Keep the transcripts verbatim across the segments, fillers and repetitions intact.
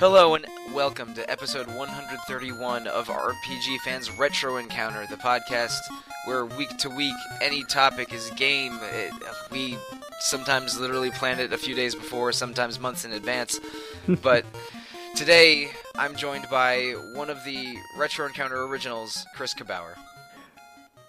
Hello and welcome to episode one hundred thirty-one of R P G Fans Retro Encounter, the podcast where week to week any topic is game. It, we sometimes literally plan it a few days before, sometimes months in advance, but today I'm joined by one of the Retro Encounter originals, Chris Kabauer.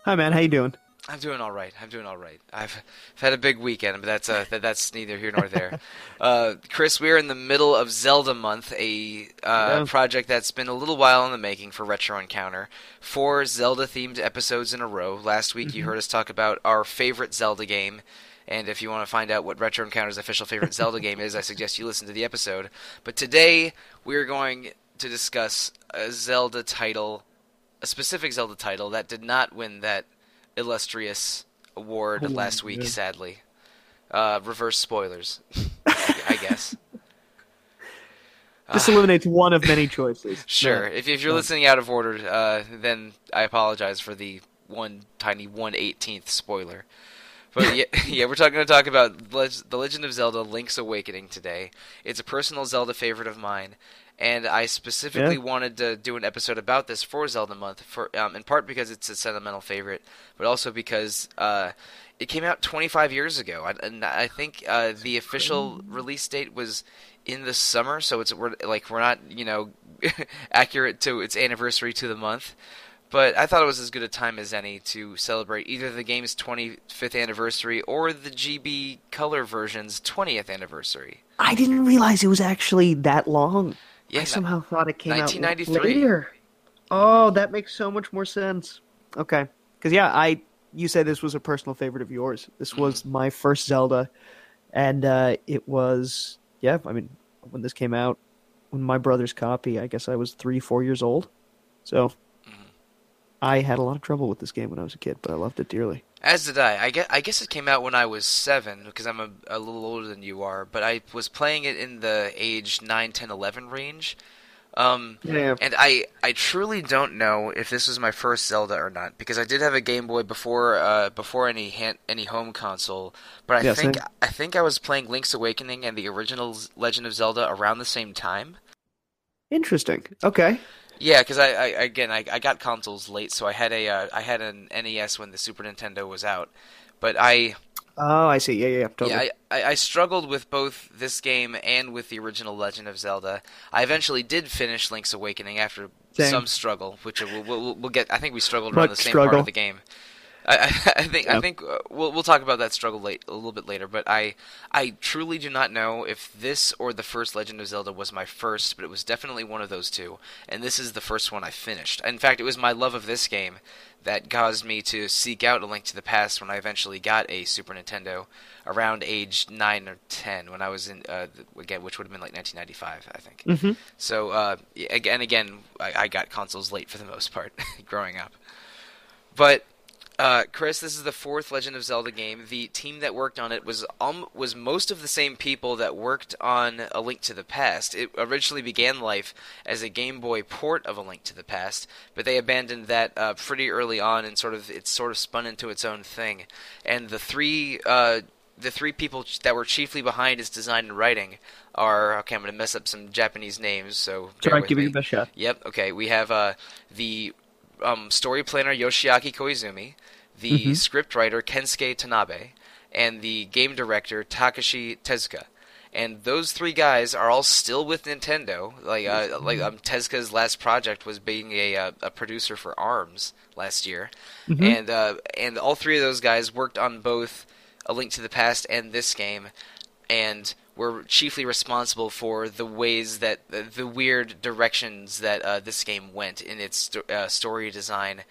Hi man, how you doing? I'm doing all right. I'm doing all right. I've, I've had a big weekend, but that's uh, that, that's neither here nor there. uh, Chris, we're in the middle of Zelda Month, a uh, yeah. project that's been a little while in the making for Retro Encounter. Four Zelda-themed episodes in a row. Last week, mm-hmm. you heard us talk about our favorite Zelda game, and if you want to find out what Retro Encounter's official favorite Zelda game is, I suggest you listen to the episode. But today, we're going to discuss a Zelda title, a specific Zelda title that did not win that illustrious award Holy last week, God. sadly. Uh, reverse spoilers, I guess. This uh, eliminates one of many choices. Sure. No. If, if you're no. listening out of order, uh, then I apologize for the one tiny one eighteenth spoiler. But yeah, yeah, we're talking to talk about Le- The Legend of Zelda Link's Awakening today. It's a personal Zelda favorite of mine, and I specifically yeah. wanted to do an episode about this for Zelda Month, for um, in part because it's a sentimental favorite, but also because uh, it came out twenty-five years ago. I, and I think uh, the official release date was in the summer, so it's we're, like we're not you know accurate to its anniversary to the month. But I thought it was as good a time as any to celebrate either the game's twenty-fifth anniversary or the G B Color version's twentieth anniversary. I didn't realize it was actually that long. Yeah, I somehow thought it came out later. Oh, that makes so much more sense. Okay. Because, yeah, I you said this was a personal favorite of yours. This was mm-hmm. my first Zelda. And uh, it was, yeah, I mean, when this came out, when my brother's copy, I guess I was three, four years old. So I had a lot of trouble with this game when I was a kid, but I loved it dearly. As did I. I guess, I guess it came out when I was seven, because I'm a, a little older than you are, but I was playing it in the age nine, ten, eleven range. Um, yeah. And I, I truly don't know if this was my first Zelda or not, because I did have a Game Boy before uh, before any hand, any home console, but I, yeah, think, I think I was playing Link's Awakening and the original Legend of Zelda around the same time. Interesting. Okay. Yeah, because I, I again I, I got consoles late, so I had a uh, I had an N E S when the Super Nintendo was out, but I oh I see yeah yeah, yeah totally yeah, I, I struggled with both this game and with the original Legend of Zelda. I eventually did finish Link's Awakening after Dang. some struggle, which we'll, we'll, we'll get. I think we struggled around Much the same struggle. part of the game. I, I think yep. I think we'll we'll talk about that struggle late, a little bit later, but I I truly do not know if this or the first Legend of Zelda was my first, but it was definitely one of those two, and this is the first one I finished. In fact, it was my love of this game that caused me to seek out A Link to the Past when I eventually got a Super Nintendo around age nine or ten, when I was in uh, again, which would have been like nineteen ninety-five, I think. Mm-hmm. So uh, again, again, I, I got consoles late for the most part growing up, but. Uh, Chris, this is the fourth Legend of Zelda game. The team that worked on it was um, was most of the same people that worked on A Link to the Past. It originally began life as a Game Boy port of A Link to the Past, but they abandoned that uh, pretty early on, and sort of it sort of spun into its own thing. And the three uh, the three people that were chiefly behind its design and writing are okay. I'm going to mess up some Japanese names, so bear with me. Give it your best shot. Yep. Okay. We have uh, the Um, story planner Yoshiaki Koizumi, the mm-hmm. script writer Kensuke Tanabe, and the game director Takashi Tezuka. And those three guys are all still with Nintendo. Like, uh, like um, Tezuka's last project was being a uh, a producer for ARMS last year, mm-hmm. and uh, and all three of those guys worked on both A Link to the Past and this game, and were chiefly responsible for the ways that the, the weird directions that uh, this game went in its st- uh, story design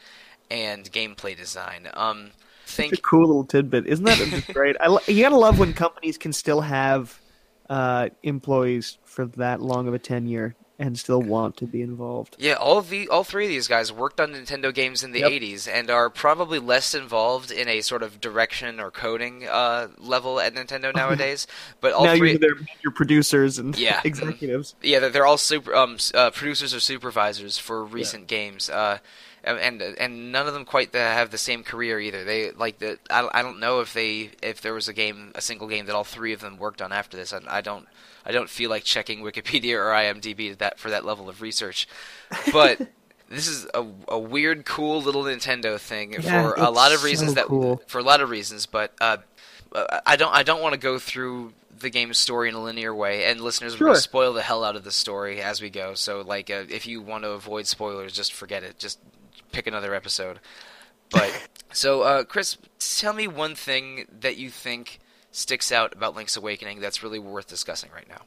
and gameplay design. Um, think Such a cool little tidbit, isn't that just great? I lo- you gotta love when companies can still have uh, employees for that long of a tenure and still want to be involved. Yeah, all the all three of these guys worked on Nintendo games in the yep. eighties and are probably less involved in a sort of direction or coding uh, level at Nintendo nowadays. But all now three, they're major producers and yeah, executives. Yeah, they're all super um, uh, producers or supervisors for recent yeah. games. Uh, and and none of them quite have the same career either. They like the I, I don't know if they if there was a game a single game that all three of them worked on after this. I, I don't I don't feel like checking Wikipedia or I M D B that for that level of research, but. This is a, a weird, cool little Nintendo thing yeah, for a lot of reasons. So that cool. for a lot of reasons, but uh, I don't. I don't want to go through the game's story in a linear way, and listeners sure. will spoil the hell out of the story as we go. So, like, uh, if you want to avoid spoilers, just forget it. Just pick another episode. But so, uh, Chris, tell me one thing that you think sticks out about Link's Awakening that's really worth discussing right now.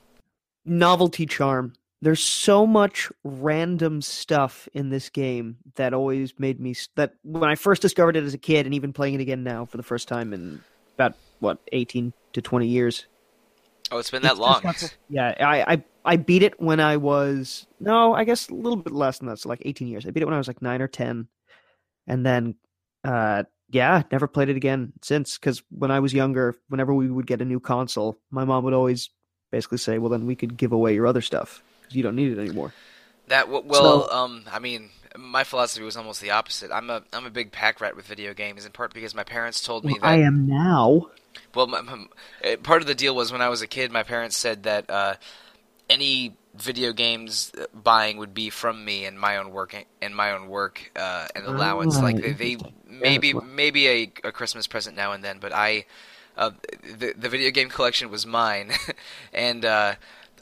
Novelty charm. There's so much random stuff in this game that always made me – that when I first discovered it as a kid and even playing it again now for the first time in about, what, eighteen to twenty years. Oh, it's been that long. yeah, I, I I beat it when I was – no, I guess a little bit less than that, so like eighteen years. I beat it when I was like nine or ten. And then, uh, yeah, never played it again since because when I was younger, whenever we would get a new console, my mom would always basically say, well, then we could give away your other stuff. You don't need it anymore. That well, so, um, I mean, my philosophy was almost the opposite. I'm a I'm a big pack rat with video games, in part because my parents told me well, that I am now. Well, my, my, part of the deal was when I was a kid, my parents said that uh, any video games buying would be from me and my own work and my own work uh, and allowance. Right. Like they, they maybe maybe a, a Christmas present now and then, but I uh, the the video game collection was mine, and. Uh,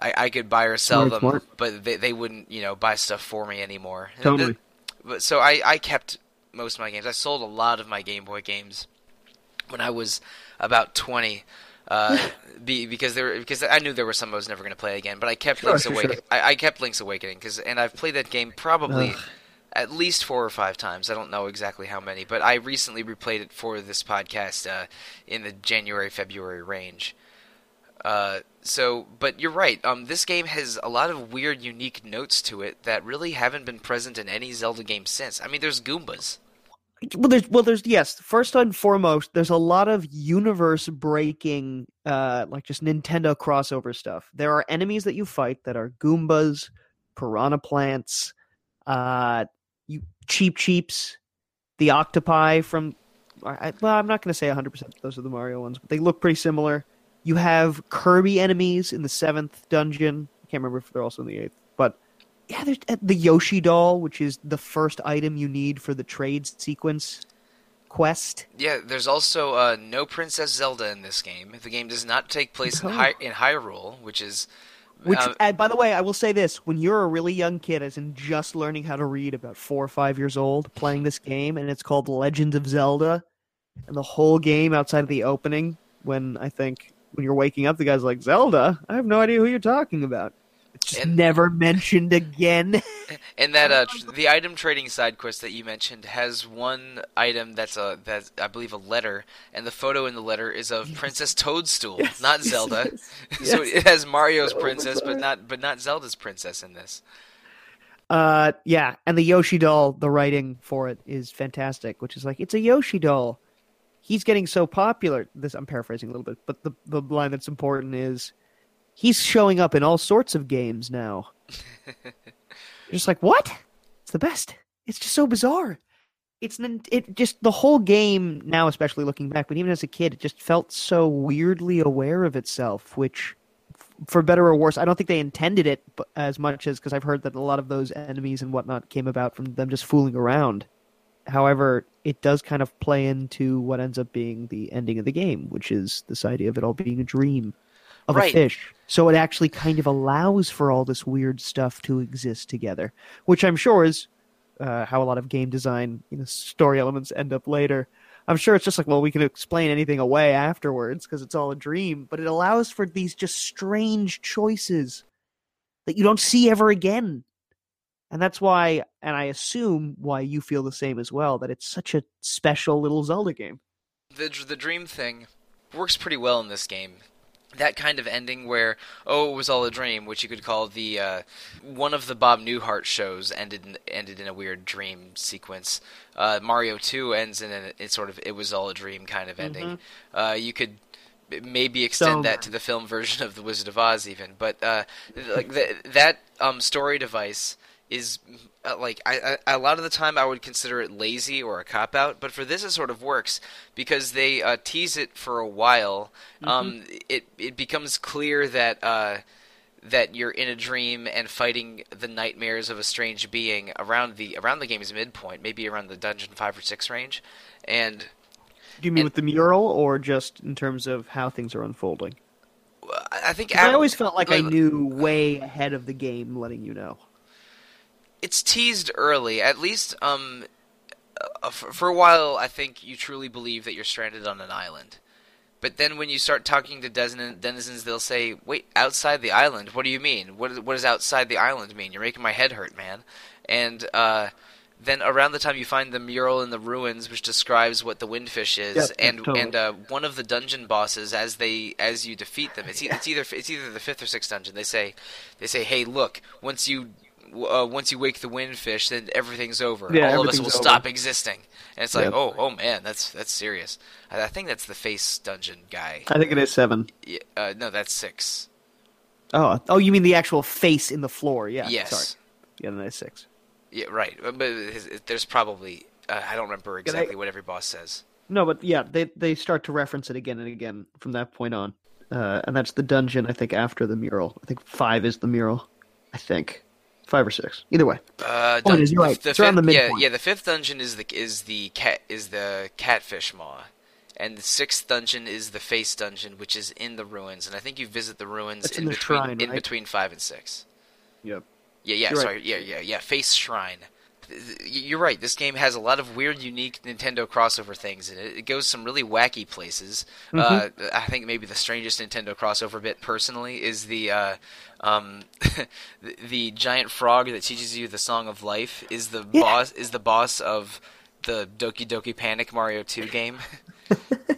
I, I could buy or sell them, smart. but they, they wouldn't, you know, buy stuff for me anymore. Totally. But so I, I kept most of my games. I sold a lot of my Game Boy games when I was about twenty, uh, be, because there because I knew there were some I was never going to play again. But I kept sure, Link's sure, Awakening. Sure. I, I kept Link's Awakening because, and I've played that game probably Ugh. at least four or five times. I don't know exactly how many, but I recently replayed it for this podcast uh, in the January-February range. Uh, so, but you're right. Um, this game has a lot of weird, unique notes to it that really haven't been present in any Zelda game since. I mean, there's Goombas. Well, there's, well, there's yes. First and foremost, there's a lot of universe-breaking, uh, like just Nintendo crossover stuff. There are enemies that you fight that are Goombas, piranha plants, uh, you Cheep Cheeps, the octopi from. I, well, I'm not going to say one hundred percent those are the Mario ones, but they look pretty similar. You have Kirby enemies in the seventh dungeon. I can't remember if they're also in the eighth. But yeah, there's the Yoshi doll, which is the first item you need for the trade sequence quest. Yeah, there's also uh, no Princess Zelda in this game. The game does not take place no. in, Hy- in Hyrule, which is... Which, uh, uh, by the way, I will say this. When you're a really young kid, as in just learning how to read, about four or five years old, playing this game, and it's called Legend of Zelda, and the whole game outside of the opening, when I think... When you're waking up, the guy's like, Zelda? I have no idea who you're talking about. It's and, never mentioned again. And that uh, tr- the item trading side quest that you mentioned has one item that's, a, that's I believe, a letter, and the photo in the letter is of yes. Princess Toadstool, yes. not Zelda. Yes. Yes. So it has Mario's oh, princess, but not but not Zelda's princess in this. Uh, yeah, and the Yoshi doll, the writing for it is fantastic, which is like, it's a Yoshi doll. He's getting so popular. This I'm paraphrasing a little bit, but the, the line that's important is he's showing up in all sorts of games now. You're just like, what? It's the best. It's just so bizarre. It's it just the whole game now, especially looking back, but even as a kid, it just felt so weirdly aware of itself, which for better or worse, I don't think they intended it as much as because I've heard that a lot of those enemies and whatnot came about from them just fooling around. However, it does kind of play into what ends up being the ending of the game, which is this idea of it all being a dream of right. a fish. So it actually kind of allows for all this weird stuff to exist together, which I'm sure is uh, how a lot of game design, you know, story elements end up later. I'm sure it's just like, well, we can explain anything away afterwards because it's all a dream, but it allows for these just strange choices that you don't see ever again. And that's why, and I assume why you feel the same as well, that it's such a special little Zelda game. The the dream thing works pretty well in this game. That kind of ending where, oh, it was all a dream, which you could call the, uh, one of the Bob Newhart shows ended in, ended in a weird dream sequence. Uh, Mario two ends in a it sort of, it was all a dream kind of ending. Mm-hmm. Uh, you could... maybe extend so, that to the film version of The Wizard of Oz even, but uh, like the, that um, story device is uh, like I, I, a lot of the time I would consider it lazy or a cop out, but for this it sort of works because they uh, tease it for a while. Mm-hmm. Um, it it becomes clear that uh, that you're in a dream and fighting the nightmares of a strange being around the around the game's midpoint, maybe around the dungeon five or six range. And do you mean and, with the mural or just in terms of how things are unfolding? I think I, I always felt like, like I knew way ahead of the game, letting you know. It's teased early, at least um, uh, for, for a while. I think you truly believe that you're stranded on an island, but then when you start talking to denizens, they'll say, "Wait, outside the island? What do you mean? What, what does outside the island mean? You're making my head hurt, man." And uh, then around the time you find the mural in the ruins, which describes what the Windfish is, yep, and totally. and uh, one of the dungeon bosses, as they as you defeat them, it's, yeah. it's either it's either the fifth or sixth dungeon. They say, they say, "Hey, look, once you." Uh, once you wake the Windfish, then everything's over. Yeah, all of us will over. stop existing. And it's like, yep. oh, oh man, that's that's serious. I, I think that's the face dungeon guy. I think it is seven. Yeah, uh, no, that's six. Oh, oh, you mean the actual face in the floor? Yeah. Yes. Sorry. Yeah, that's six. Yeah, right. But there's probably uh, I don't remember exactly I, what every boss says. No, but yeah, they they start to reference it again and again from that point on, uh, and that's the dungeon. I think after the mural. I think five is the mural. I think. Five or six, either way. Uh, Point dun- is, you're right. The it's fifth, around the midpoint. Yeah, yeah, the fifth dungeon is the is the cat is the Catfish Maw, and the sixth dungeon is the Face Dungeon, which is in the ruins. And I think you visit the ruins That's in, in the between shrine, right? in between five and six. Yep. Yeah, yeah, you're sorry, right. yeah, yeah, yeah. Face Shrine. You're right. This game has a lot of weird, unique Nintendo crossover things in it. It goes some really wacky places. Mm-hmm. Uh, I think maybe the strangest Nintendo crossover bit, personally, is the. Uh, Um, the, the giant frog that teaches you the song of life is the yeah. boss. Is the boss of the Doki Doki Panic Mario two game.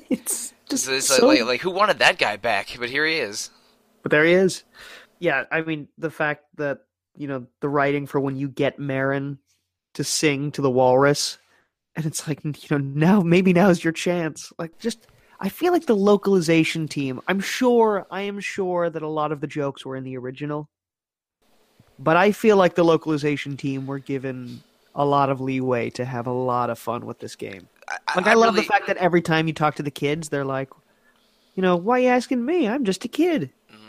It's just so it's so... like, like, like who wanted that guy back? But here he is. But there he is. Yeah, I mean the fact that you know the writing for when you get Marin to sing to the walrus, and it's like you know now maybe now's your chance. Like just. I feel like the localization team, I'm sure, I am sure that a lot of the jokes were in the original, but I feel like the localization team were given a lot of leeway to have a lot of fun with this game. Like, I, I, I love really... the fact that every time you talk to the kids, they're like, you know, why are you asking me? I'm just a kid. Mm-hmm.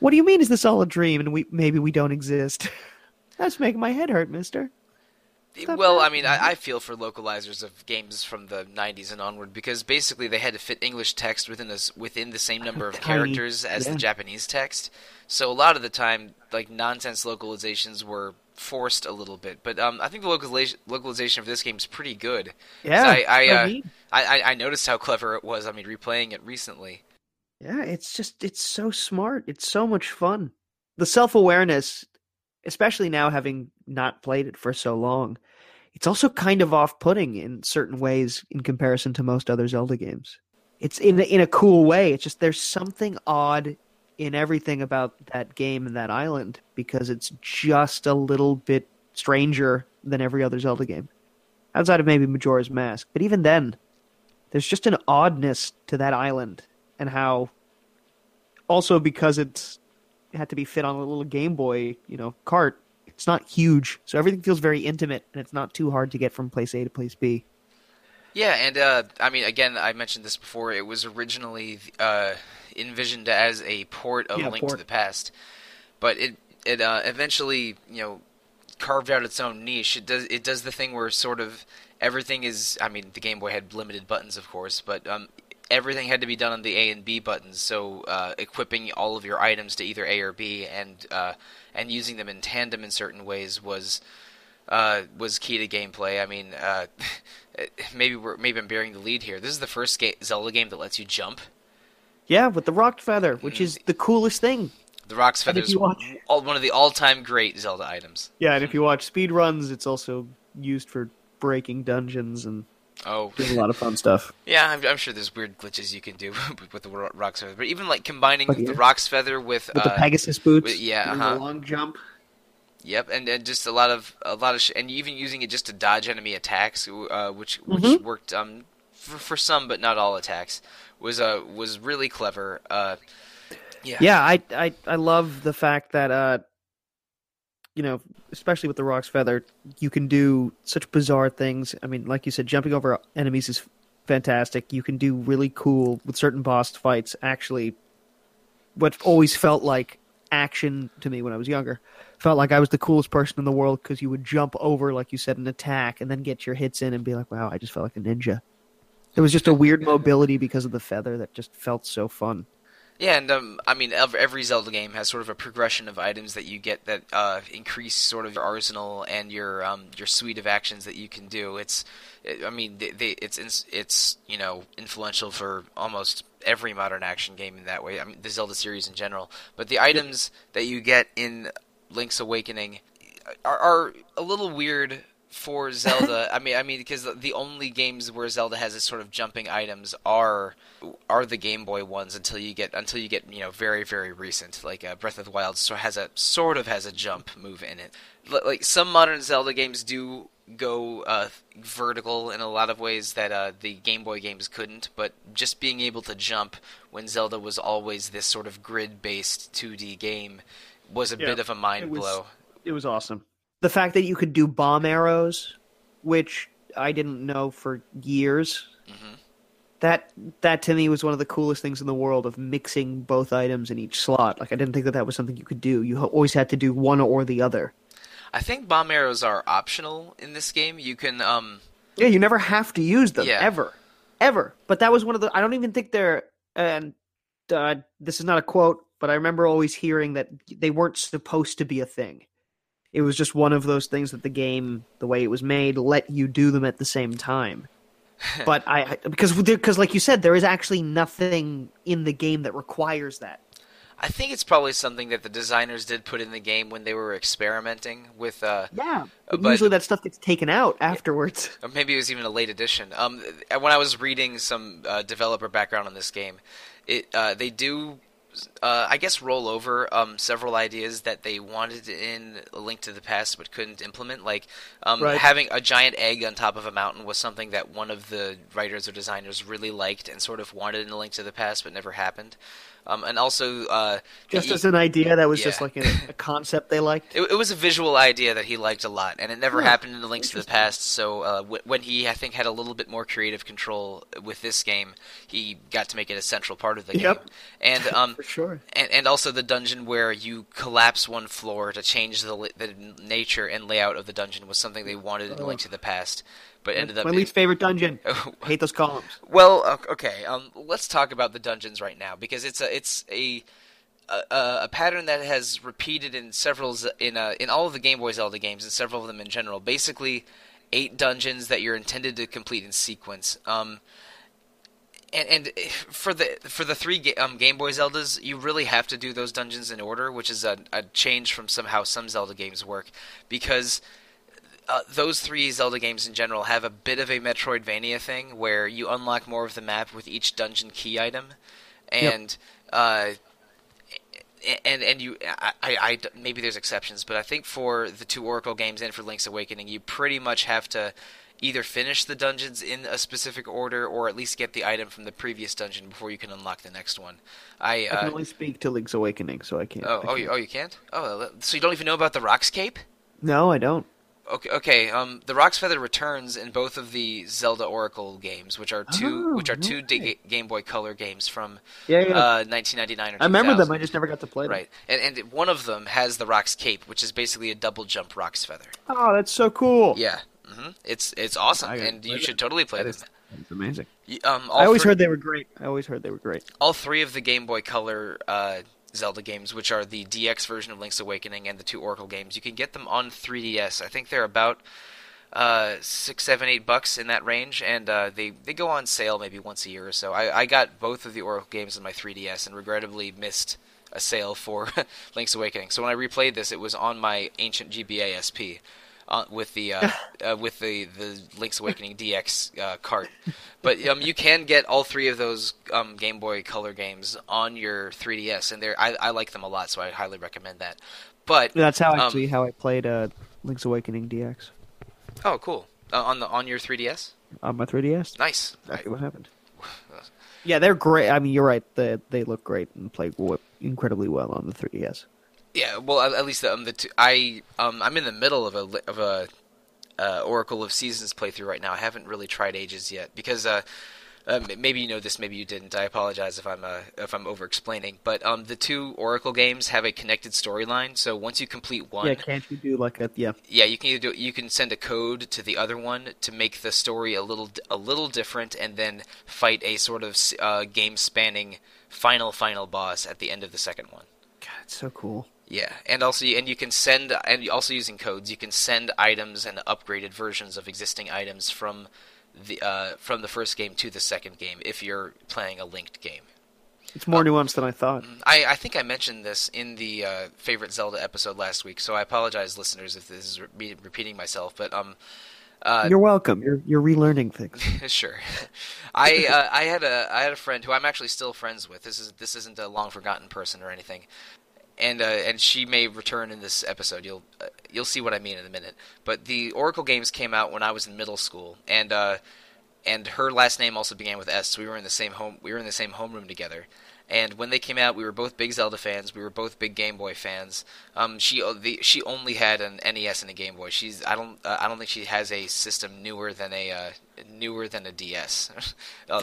What do you mean is this all a dream and we maybe we don't exist? That's making my head hurt, mister. Stop well, I mean, I, I feel for localizers of games from the nineties and onward because basically they had to fit English text within a, within the same number of characters as yeah. the Japanese text. So a lot of the time, like, nonsense localizations were forced a little bit. But um, I think the localiza- localization for this game is pretty good. Yeah, I I, uh, I I noticed how clever it was, I mean, replaying it recently. Yeah, it's just, it's so smart. It's so much fun. The self-awareness... especially now having not played it for so long, it's also kind of off-putting in certain ways in comparison to most other Zelda games. It's in a, in a cool way. It's just there's something odd in everything about that game and that island because it's just a little bit stranger than every other Zelda game. Outside of maybe Majora's Mask. But even then, there's just an oddness to that island and how... also because it's... had to be fit on a little Game Boy, you know, cart. It's not huge, so everything feels very intimate, and it's not too hard to get from place A to place B. Yeah, and uh, I mean, again, I mentioned this before. It was originally uh, envisioned as a port of yeah, Link port. to the Past, but it it uh, eventually, you know, carved out its own niche. It does it does the thing where sort of everything is. I mean, the Game Boy had limited buttons, of course, but um. Everything had to be done on the A and B buttons, so uh, equipping all of your items to either A or B and uh, and using them in tandem in certain ways was uh, was key to gameplay. I mean, uh, maybe we're maybe I'm bearing the lead here. This is the first ga- Zelda game that lets you jump. Yeah, with the Roc's Feather, which mm-hmm. is the coolest thing. The Roc's Feather is watch... one of the all-time great Zelda items. Yeah, and if you watch speedruns, it's also used for breaking dungeons and... Oh, there's a lot of fun stuff. Yeah, I'm, I'm sure there's weird glitches you can do with the Roc's Feather, but even like combining oh, yeah. the Roc's Feather with, with uh, the Pegasus Boots, with, yeah, uh-huh. the long jump. Yep, and, and just a lot of a lot of, sh- and even using it just to dodge enemy attacks, uh, which which mm-hmm. worked um for, for some but not all attacks was uh was really clever. Uh, yeah, yeah, I I I love the fact that uh you know, especially with the Roc's Feather, you can do such bizarre things. I mean, like you said, jumping over enemies is fantastic. You can do really cool, with certain boss fights, actually what always felt like action to me when I was younger. Felt like I was the coolest person in the world because you would jump over, like you said, an attack and then get your hits in and be like, wow, I just felt like a ninja. It was just a weird mobility because of the feather that just felt so fun. Yeah, and um, I mean, every Zelda game has sort of a progression of items that you get that uh, increase sort of your arsenal and your um, your suite of actions that you can do. It's, I mean, they, they, it's it's you know influential for almost every modern action game in that way. I mean, the Zelda series in general, but the items that you get in Link's Awakening are, are a little weird. For Zelda, I mean, I mean, because the only games where Zelda has this sort of jumping items are are the Game Boy ones until you get until you get you know very very recent, like uh, Breath of the Wild so has a sort of has a jump move in it. L- like some modern Zelda games do go uh, vertical in a lot of ways that uh, the Game Boy games couldn't, but just being able to jump when Zelda was always this sort of grid based two D game was a yeah, bit of a mind it was, blow. It was awesome. The fact that you could do bomb arrows, which I didn't know for years, mm-hmm. that that to me was one of the coolest things in the world of mixing both items in each slot. Like I didn't think that that was something you could do. You always had to do one or the other. I think bomb arrows are optional in this game. You can, um... yeah, you never have to use them yeah. ever, ever. But that was one of the. I don't even think they're. And uh, this is not a quote, but I remember always hearing that they weren't supposed to be a thing. It was just one of those things that the game, the way it was made, let you do them at the same time. But I, because because like you said, there is actually nothing in the game that requires that. I think it's probably something that the designers did put in the game when they were experimenting with. Uh, yeah, but, but usually that stuff gets taken out afterwards. Or maybe it was even a late edition. Um, when I was reading some uh, developer background on this game, it uh, they do. Uh, I guess roll over um, several ideas that they wanted in A Link to the Past but couldn't implement. Like um, right. having a giant egg on top of a mountain was something that one of the writers or designers really liked and sort of wanted in A Link to the Past but never happened. Um, and also... Uh, just as an idea that was yeah. just like a, a concept they liked? It, it was a visual idea that he liked a lot, and it never yeah. happened in The Links to the Past, so uh, w- when he, I think, had a little bit more creative control with this game, he got to make it a central part of the yep. game. And, um, For sure. And, and also the dungeon where you collapse one floor to change the, the nature and layout of the dungeon was something they wanted in oh. The Link to the Past. But ended up my least in... favorite dungeon. Oh. I hate those columns. Well, okay. Um, let's talk about the dungeons right now because it's a it's a a, a pattern that has repeated in several in uh, in all of the Game Boy Zelda games and several of them in general. Basically, eight dungeons that you're intended to complete in sequence. Um, and and for the for the three ga- um, Game Boy Zeldas, you really have to do those dungeons in order, which is a, a change from somehow some Zelda games work because. Uh, those three Zelda games in general have a bit of a Metroidvania thing where you unlock more of the map with each dungeon key item, and yep. uh, and and you I, I maybe there's exceptions, but I think for the two Oracle games and for Link's Awakening, you pretty much have to either finish the dungeons in a specific order or at least get the item from the previous dungeon before you can unlock the next one. I, uh, I can only speak to Link's Awakening, so I can't. Oh, I oh, can't. You, oh, you can't? Oh, so you don't even know about the Roc's Cape? No, I don't. Okay, okay. Um, the Roc's Feather returns in both of the Zelda Oracle games, which are two, oh, which are two right. D- Game Boy Color games from yeah, yeah. Uh, nineteen ninety-nine or two thousand. I remember them. I just never got to play them. Right, and and one of them has the Roc's Cape, which is basically a double jump Roc's Feather. Oh, that's so cool! Yeah, mm-hmm. it's it's awesome, and you should it. totally play this. It's amazing. Um, I always three, heard they were great. I always heard they were great. All three of the Game Boy Color. Uh, Zelda games, which are the D X version of Link's Awakening and the two Oracle games. You can get them on three D S. I think they're about uh, six, seven, eight bucks in that range, and uh, they, they go on sale maybe once a year or so. I, I got both of the Oracle games on my three D S and regrettably missed a sale for Link's Awakening. So when I replayed this, it was on my ancient G B A S P uh, with the uh, uh, with the, the Link's Awakening D X uh, cart. But um, you can get all three of those um, Game Boy Color games on your three D S, and they're I, I like them a lot, so I highly recommend that. But that's how actually um, how I played uh, Link's Awakening D X. Oh, cool! Uh, on the on your three D S? On my three D S. Nice. That's what happened? Yeah, they're great. I mean, you're right. They they look great and play incredibly well on the three D S. Yeah, well, at least um, the two, I um, I'm in the middle of a of a uh, Oracle of Seasons playthrough right now. I haven't really tried Ages yet because uh, uh, maybe you know this, maybe you didn't. I apologize if I'm uh, if I'm over explaining. But um, the two Oracle games have a connected storyline. So once you complete one, yeah, can't you do like a yeah? Yeah, you can either do you can send a code to the other one to make the story a little a little different, and then fight a sort of uh, game spanning final final boss at the end of the second one. God, it's so cool. Yeah, and also, and you can send, and also using codes, you can send items and upgraded versions of existing items from the uh, from the first game to the second game if you're playing a linked game. It's more um, nuanced than I thought. I, I think I mentioned this in the uh, Favorite Zelda episode last week, so I apologize, listeners, if this is re- repeating myself. But um, uh, you're welcome. You're you're relearning things. Sure. I uh, I had a I had a friend who I'm actually still friends with. This is this isn't a long forgotten person or anything. And uh, and she may return in this episode. You'll uh, you'll see what I mean in a minute. But the Oracle games came out when I was in middle school, and uh, and her last name also began with S. So we were in the same home. We were in the same homeroom together. And when they came out, we were both big Zelda fans. We were both big Game Boy fans. Um, she the, she only had an N E S and a Game Boy. She's I don't uh, I don't think she has a system newer than a uh, newer than a D S uh,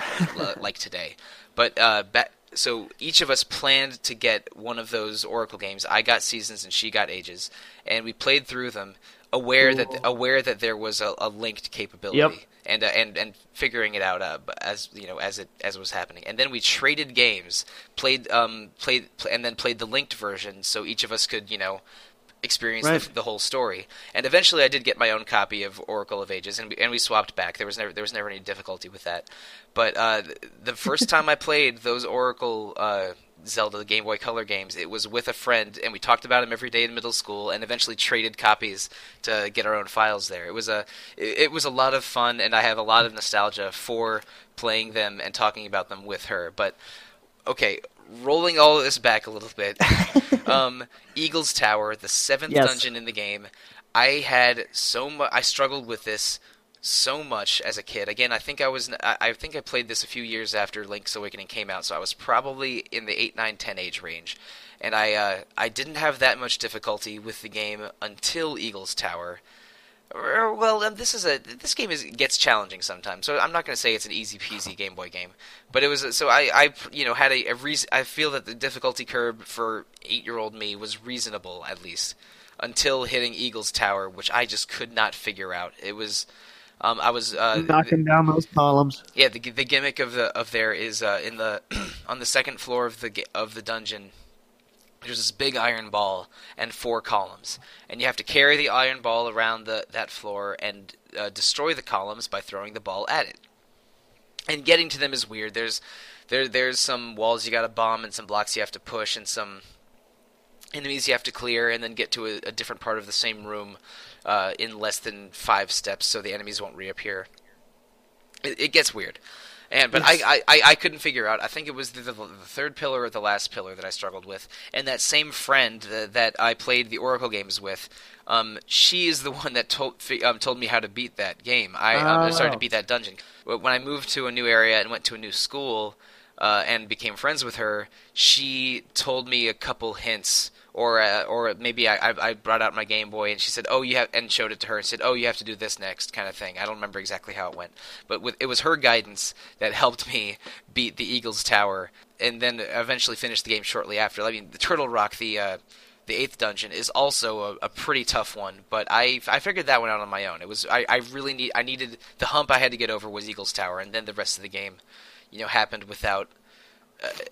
like today. But uh, back. So each of us planned to get one of those Oracle games. I got Seasons and she got Ages, and we played through them, aware Ooh. that aware that there was a, a linked capability, yep. and uh, and and figuring it out uh, as you know as it as it was happening. And then we traded games, played um played play, and then played the linked version, so each of us could you know experience right. the, the whole story. And eventually, I did get my own copy of Oracle of Ages, and we, and we swapped back. There was never there was never any difficulty with that. But uh, the first time I played those Oracle uh, Zelda Game Boy Color games, it was with a friend, and we talked about them every day in middle school, and eventually traded copies to get our own files there. It was a it was a lot of fun, and I have a lot of nostalgia for playing them and talking about them with her. But okay. Rolling all of this back a little bit, um, Eagles Tower, the seventh yes. dungeon in the game. I had so much. I struggled with this so much as a kid. Again, I think I was. I think I played this a few years after Link's Awakening came out, so I was probably in the eight, nine, ten age range. And I, uh, I didn't have that much difficulty with the game until Eagles Tower. Well, this is a this game is gets challenging sometimes, so I'm not going to say it's an easy peasy Game Boy game, but it was so I, I you know had a, a reason. I feel that the difficulty curve for eight year old me was reasonable at least until hitting Eagles Tower, which I just could not figure out. It was um, I was uh, knocking down those columns. Yeah, the the gimmick of the of there is uh, in the on the second floor of the of the dungeon. There's this big iron ball and four columns, and you have to carry the iron ball around the that floor and uh, destroy the columns by throwing the ball at it. And getting to them is weird. There's there there's some walls you got to bomb and some blocks you have to push and some enemies you have to clear and then get to a, a different part of the same room uh, in less than five steps so the enemies won't reappear. It, it gets weird. And but yes. I, I, I couldn't figure out. I think it was the, the, the third pillar or the last pillar that I struggled with. And that same friend the, that I played the Oracle games with, um, she is the one that told um, told me how to beat that game. I um, oh. started to beat that dungeon. When I moved to a new area and went to a new school uh, and became friends with her, she told me a couple hints. Or uh, or maybe I I brought out my Game Boy and she said, oh, you have, and showed it to her and said, oh, you have to do this next kind of thing. I don't remember exactly how it went. But with, it was her guidance that helped me beat the Eagles Tower and then eventually finish the game shortly after. I mean, the Turtle Rock, the uh, the eighth dungeon, is also a, a pretty tough one. But I I figured that one out on my own. It was I, I really need I needed the hump I had to get over was Eagles Tower, and then the rest of the game, you know, happened without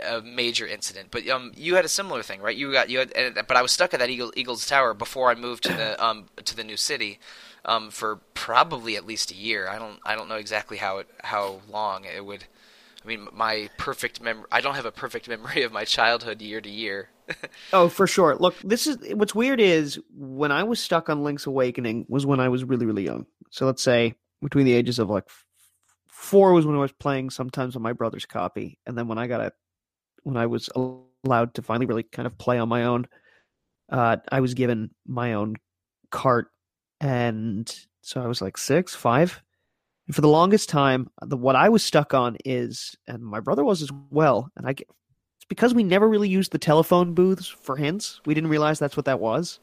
a major incident. But um, you had a similar thing, right? You got you had, but I was stuck at that Eagle, Eagles Tower before I moved to the um to the new city, um for probably at least a year. I don't I don't know exactly how it how long it would. I mean, my perfect mem I don't have a perfect memory of my childhood year to year. Oh, for sure. Look, this is what's weird is when I was stuck on Link's Awakening was when I was really really young. So let's say between the ages of like. Four was when I was playing sometimes on my brother's copy, and then when I got a, when I was allowed to finally really kind of play on my own, uh, I was given my own cart, and so I was like six, five, and for the longest time, the what I was stuck on is, and my brother was as well, and I because we never really used the telephone booths for hints, we didn't realize that's what that was.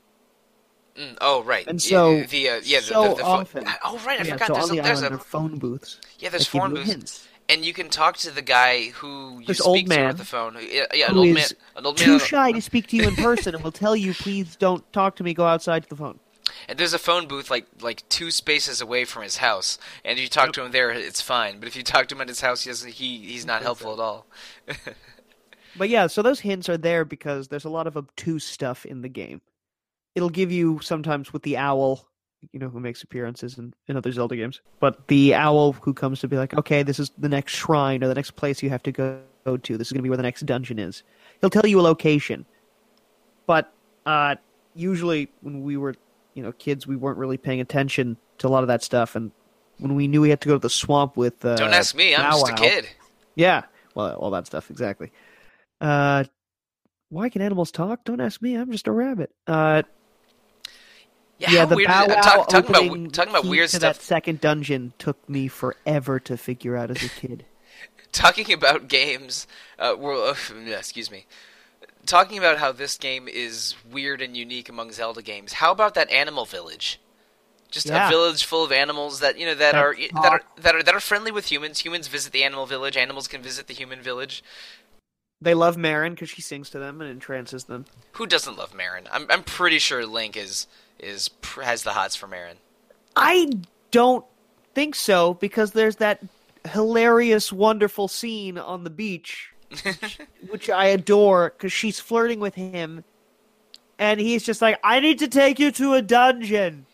Mm, oh, right. And so, yeah, the, uh, yeah, the, so the, the often. Oh, right, I yeah, forgot. So there's on a, the there's island a, are phone booths. Yeah, there's phone booths. Hints. And you can talk to the guy who you there's speak to on the phone. Yeah, yeah an, old man, an old man. Who is too shy to speak to you in person and will tell you, please don't talk to me, go outside to the phone. And there's a phone booth like like two spaces away from his house. And if you talk yep. to him there, it's fine. But if you talk to him at his house, he doesn't, he he's not helpful at all. But yeah, so those hints are there because there's a lot of obtuse stuff in the game. It'll give you sometimes with the owl, you know, who makes appearances in, in other Zelda games. But the owl who comes to be like, okay, this is the next shrine or the next place you have to go to. This is going to be where the next dungeon is. He'll tell you a location. But uh, usually when we were, you know, kids, we weren't really paying attention to a lot of that stuff. And when we knew we had to go to the swamp with uh, don't ask me. I'm Bow just Wow, a kid. Yeah. Well, all that stuff. Exactly. Uh, why can animals talk? Don't ask me. I'm just a rabbit. Uh, Yeah, yeah the weird Bow Wow talk, talking about, talking about weird to stuff. That second dungeon took me forever to figure out as a kid. Talking about games, uh, well, excuse me. Talking about how this game is weird and unique among Zelda games. How about that animal village? Just yeah. a village full of animals that you know that, that are talk. that are that are that are friendly with humans. Humans visit the animal village. Animals can visit the human village. They love Marin because she sings to them and entrances them. Who doesn't love Marin? I'm I'm pretty sure Link is. Is has the hots for Marin. I don't think so, because there's that hilarious, wonderful scene on the beach, which, which I adore, because she's flirting with him, and he's just like, I need to take you to a dungeon.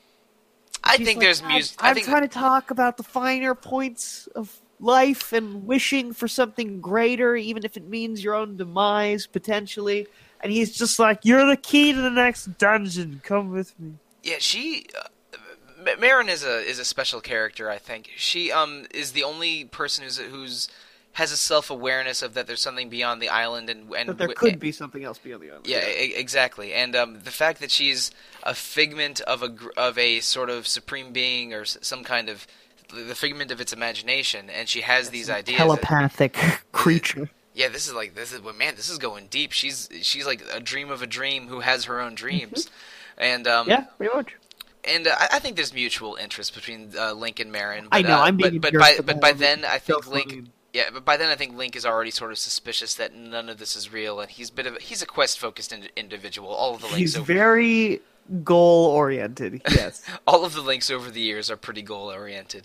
I she's think like, there's music. I'm, I'm think... trying to talk about the finer points of life and wishing for something greater, even if it means your own demise, potentially. And he's just like, you're the key to the next dungeon. Come with me. Yeah, she... Uh, Marin is a is a special character, I think. She um is the only person who's who's has a self-awareness of that there's something beyond the island. and, and That there could and, be something else beyond the island. Yeah, yeah. exactly. And um, the fact that she's a figment of a, of a sort of supreme being or some kind of... The figment of its imagination, and she has That's these ideas. Telepathic that, creature. Yeah, this is like this is well, man. This is going deep. She's she's like a dream of a dream who has her own dreams, mm-hmm. and um, yeah, pretty much. And uh, I think there's mutual interest between uh, Link and Marin. But, I know. Uh, I'm being but, but by but by then I think so Link. Yeah, but by then I think Link is already sort of suspicious that none of this is real, and he's a bit of a, he's a quest focused in- individual. All of the Links. He's over very goal oriented. Yes. All of the Links over the years are pretty goal oriented,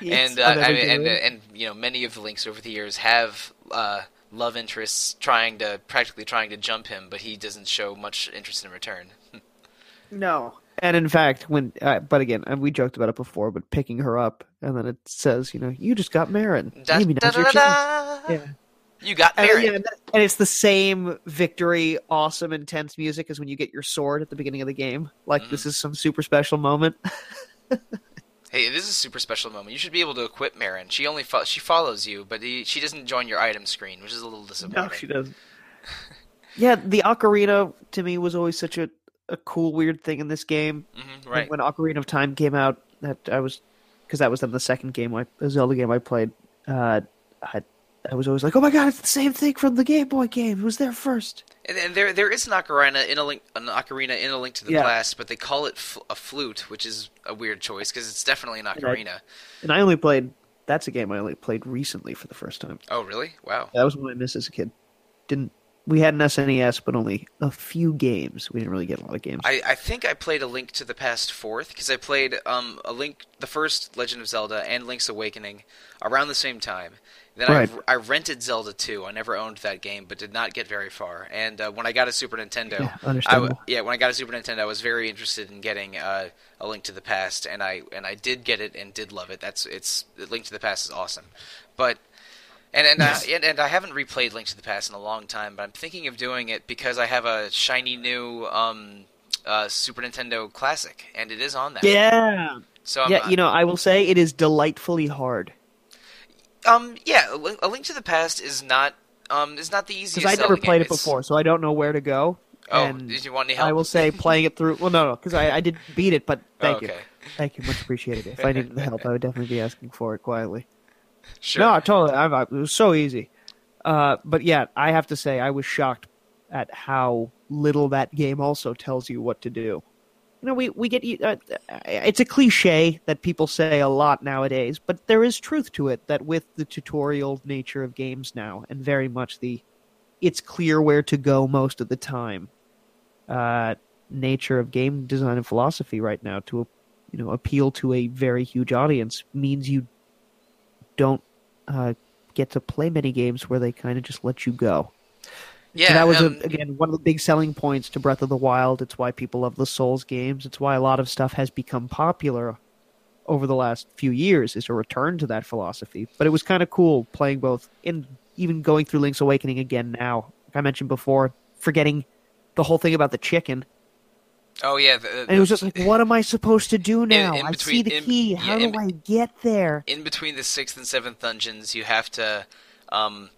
yes, and uh, I mean, and and you know many of the Links over the years have. Uh, love interests trying to practically trying to jump him, but he doesn't show much interest in return. No, and in fact, when uh, but again, we joked about it before, but picking her up and then it says, you know, you just got Marin. Da, Maybe da, da, your da, da. Yeah. You got Marin, and, yeah, and it's the same victory, awesome, intense music as when you get your sword at the beginning of the game. Like mm. this is some super special moment. Hey, this is a super special moment. You should be able to equip Marin. She only fo- she follows you, but he, she doesn't join your item screen, which is a little disappointing. No, she doesn't. Yeah, the Ocarina, to me, was always such a, a cool, weird thing in this game. Mm-hmm, right. When Ocarina of Time came out, that I was because that was then the second game, I, the Zelda game I played, uh, I, I was always like, oh my god, it's the same thing from the Game Boy game. It was there first. And, and there, there is an ocarina in a link, an ocarina in a Link to the yeah. Past, but they call it fl- a flute, which is a weird choice because it's definitely an ocarina. And I, and I only played. That's a game I only played recently for the first time. Oh, really? Wow. That was one I missed as a kid. Didn't we had an S N E S, but only a few games. We didn't really get a lot of games. I, I think I played A Link to the Past fourth because I played um a Link, the first Legend of Zelda, and Link's Awakening around the same time. Then right. I, I rented Zelda two. I never owned that game, but did not get very far. And uh, when I got a Super Nintendo, yeah, understandable. I, yeah, when I got a Super Nintendo, I was very interested in getting uh, A Link to the Past, and I and I did get it and did love it. That's it's A Link to the Past is awesome, but and and, yes. I, and and I haven't replayed Link to the Past in a long time, but I'm thinking of doing it because I have a shiny new um, uh, Super Nintendo Classic, and it is on that. Yeah. So I'm, yeah, you know, I will say it is delightfully hard. Um, yeah, A Link to the Past is not um is not the easiest. Because I never Zelda played game. it it's... before, so I don't know where to go. Oh, and did you want any help? I will say playing it through. Well, no, no, because I, I did beat it, but thank oh, okay. you, thank you, much appreciated. If I needed the help, I would definitely be asking for it quietly. Sure. No, totally. I, I, it was so easy. Uh, but yeah, I have to say I was shocked at how little that game also tells you what to do. You know, we, we get uh, it's a cliche that people say a lot nowadays, but there is truth to it that with the tutorial nature of games now, and very much the it's clear where to go most of the time uh, nature of game design and philosophy right now to you know appeal to a very huge audience means you don't uh, get to play many games where they kind of just let you go. Yeah, and that was, um, a, again, one of the big selling points to Breath of the Wild. It's why people love the Souls games. It's why a lot of stuff has become popular over the last few years is a return to that philosophy. But it was kind of cool playing both and even going through Link's Awakening again now. Like I mentioned before, forgetting the whole thing about the chicken. Oh, yeah. The, the, and it was just like, what am I supposed to do now? In, in between, I see the in, key. How yeah, in, do I get there? In between the sixth and seventh dungeons, you have to... Um,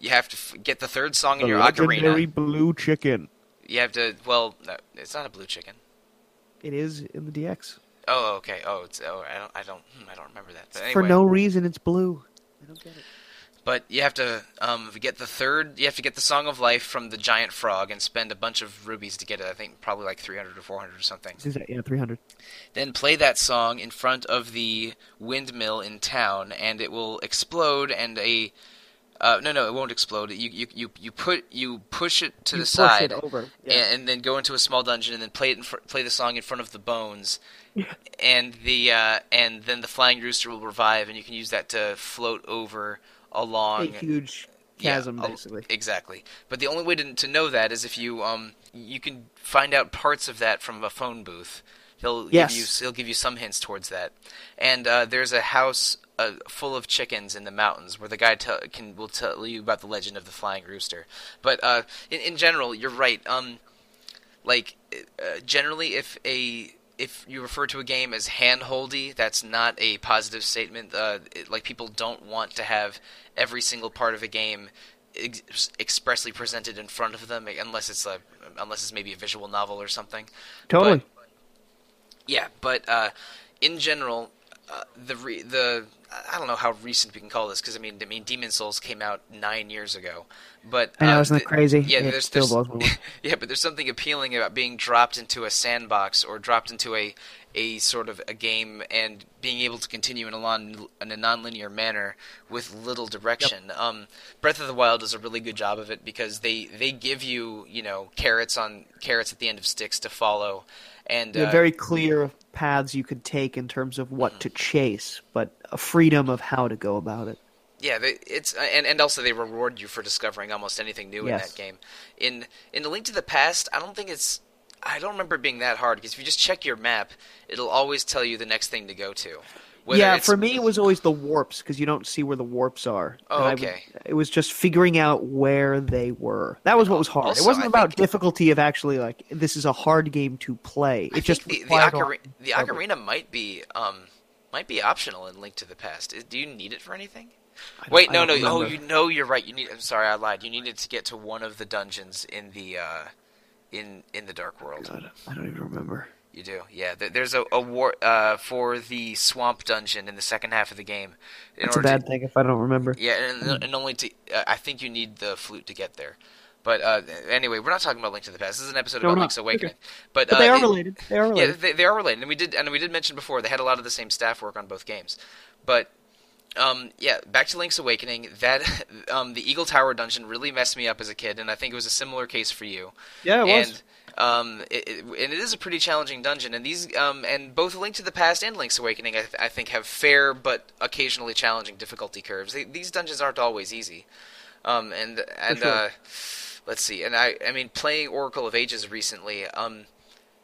You have to f- get the third song in the your ocarina. Legendary blue chicken. You have to. Well, no, it's not a blue chicken. It is in the D X. Oh, okay. Oh, it's. Oh, I don't. I don't. I don't remember that. But anyway. For no reason, it's blue. I don't get it. But you have to um, get the third. You have to get the Song of Life from the giant frog and spend a bunch of rubies to get it. I think probably like three hundred or four hundred or something. Yeah, three hundred. Then play that song in front of the windmill in town, and it will explode and a. Uh, no, no, it won't explode. You you you, you put you push it to you the push side, it over. Yeah. And, and then go into a small dungeon, and then play it in fr- play the song in front of the bones, yeah. and the uh, and then the flying rooster will revive, and you can use that to float over along a huge chasm, yeah, basically. Al- exactly. But the only way to to know that is if you um you can find out parts of that from a phone booth. He'll yes. give you he'll give you some hints towards that, and uh, there's a house. Uh, full of chickens in the mountains, where the guy tell, can will tell you about the legend of the flying rooster. But uh, in, in general, you're right. Um, like uh, generally, if a if you refer to a game as handholdy, that's not a positive statement. Uh, it, like people don't want to have every single part of a game ex- expressly presented in front of them, unless it's a unless it's maybe a visual novel or something. Totally. But, yeah, but uh, in general. Uh, the re- the I don't know how recent we can call this because I mean I mean Demon Souls came out nine years ago, but I know um, isn't that crazy? Yeah, yeah there's, still there's, blows me yeah, but there's something appealing about being dropped into a sandbox or dropped into a a sort of a game and being able to continue in a non in a nonlinear manner with little direction. Yep. Um, Breath of the Wild does a really good job of it because they they give you you know carrots on carrots at the end of sticks to follow. And, uh, very clear paths you could take in terms of what mm-hmm. to chase, but a freedom of how to go about it. Yeah, they, it's and, and also they reward you for discovering almost anything new yes. in that game. In in A Link to the Past, I don't think it's I don't remember it being that hard because if you just check your map, it'll always tell you the next thing to go to. Yeah, for me it was always the warps because you don't see where the warps are. Oh, and okay. I, it was just figuring out where they were. That was what was hard. Also, it wasn't I about difficulty it, of actually like this is a hard game to play. It I just think the, the, Ocar- the ocarina might be um might be optional in Link to the Past. Is, do you need it for anything? Wait, no, no. Remember. Oh, you know you're right. You need. I'm sorry, I lied. You needed to get to one of the dungeons in the uh, in in the Dark World. God, I don't even remember. You do, yeah. There's a, a war uh, for the swamp dungeon in the second half of the game. In That's order a bad to, thing if I don't remember. Yeah, and, and only to uh, I think you need the flute to get there. But uh, anyway, we're not talking about Link to the Past. This is an episode no, about Link's Awakening. Okay. But, but uh, they are related. They are related. Yeah, they, they are related. And we did, and we did mention before they had a lot of the same staff work on both games. But um, yeah, back to Link's Awakening. That um, the Eagle Tower dungeon really messed me up as a kid, and I think it was a similar case for you. Yeah, it and, was. Um, it, it, and it is a pretty challenging dungeon, and these, um, and both Link to the Past and Link's Awakening, I, th- I think, have fair but occasionally challenging difficulty curves. They, these dungeons aren't always easy, um, and and sure. uh, let's see, and I, I mean, playing Oracle of Ages recently, um,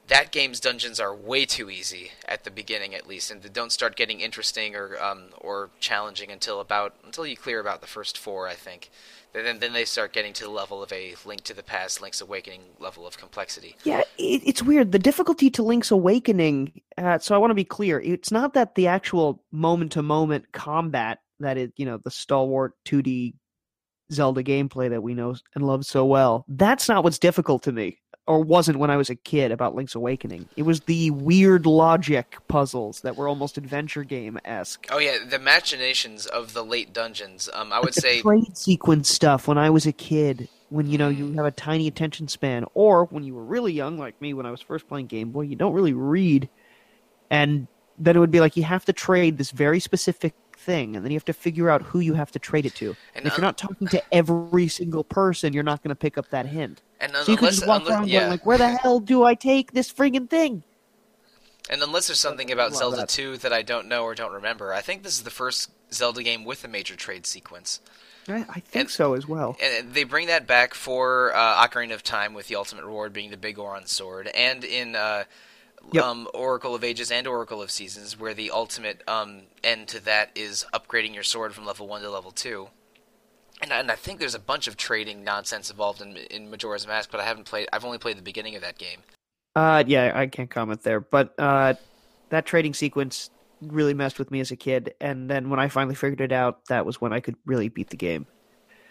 that game's dungeons are way too easy at the beginning, at least, and they don't start getting interesting or um or challenging until about until you clear about the first four, I think. Then, then they start getting to the level of a Link to the Past, Link's Awakening level of complexity. Yeah, it, it's weird. The difficulty to Link's Awakening, uh, so I want to be clear, it's not that the actual moment-to-moment combat that is, you know, the stalwart two D Zelda gameplay that we know and love so well, that's not what's difficult to me or wasn't when I was a kid about Link's Awakening. It was the weird logic puzzles that were almost adventure game-esque. Oh yeah, the machinations of the late dungeons. Um, I would the say trade sequence stuff when I was a kid, when you know you have a tiny attention span, or when you were really young, like me when I was first playing Game Boy, you don't really read, and then it would be like you have to trade this very specific thing, and then you have to figure out who you have to trade it to. And, and if un- you're not talking to every single person, you're not going to pick up that hint. And un- so you unless, could just walk unless, around yeah. going like, where the hell do I take this friggin' thing? And unless there's something about Zelda that. two that I don't know or don't remember, I think this is the first Zelda game with a major trade sequence. I, I think and, so as well. And they bring that back for uh, Ocarina of Time, with the ultimate reward being the Big Oran Sword, and in uh, yep. um, Oracle of Ages and Oracle of Seasons, where the ultimate um, end to that is upgrading your sword from level one to level two. And I, and I think there's a bunch of trading nonsense involved in, in Majora's Mask, but I haven't played. I've only played the beginning of that game. Uh, yeah, I can't comment there, but uh, that trading sequence really messed with me as a kid. And then when I finally figured it out, that was when I could really beat the game.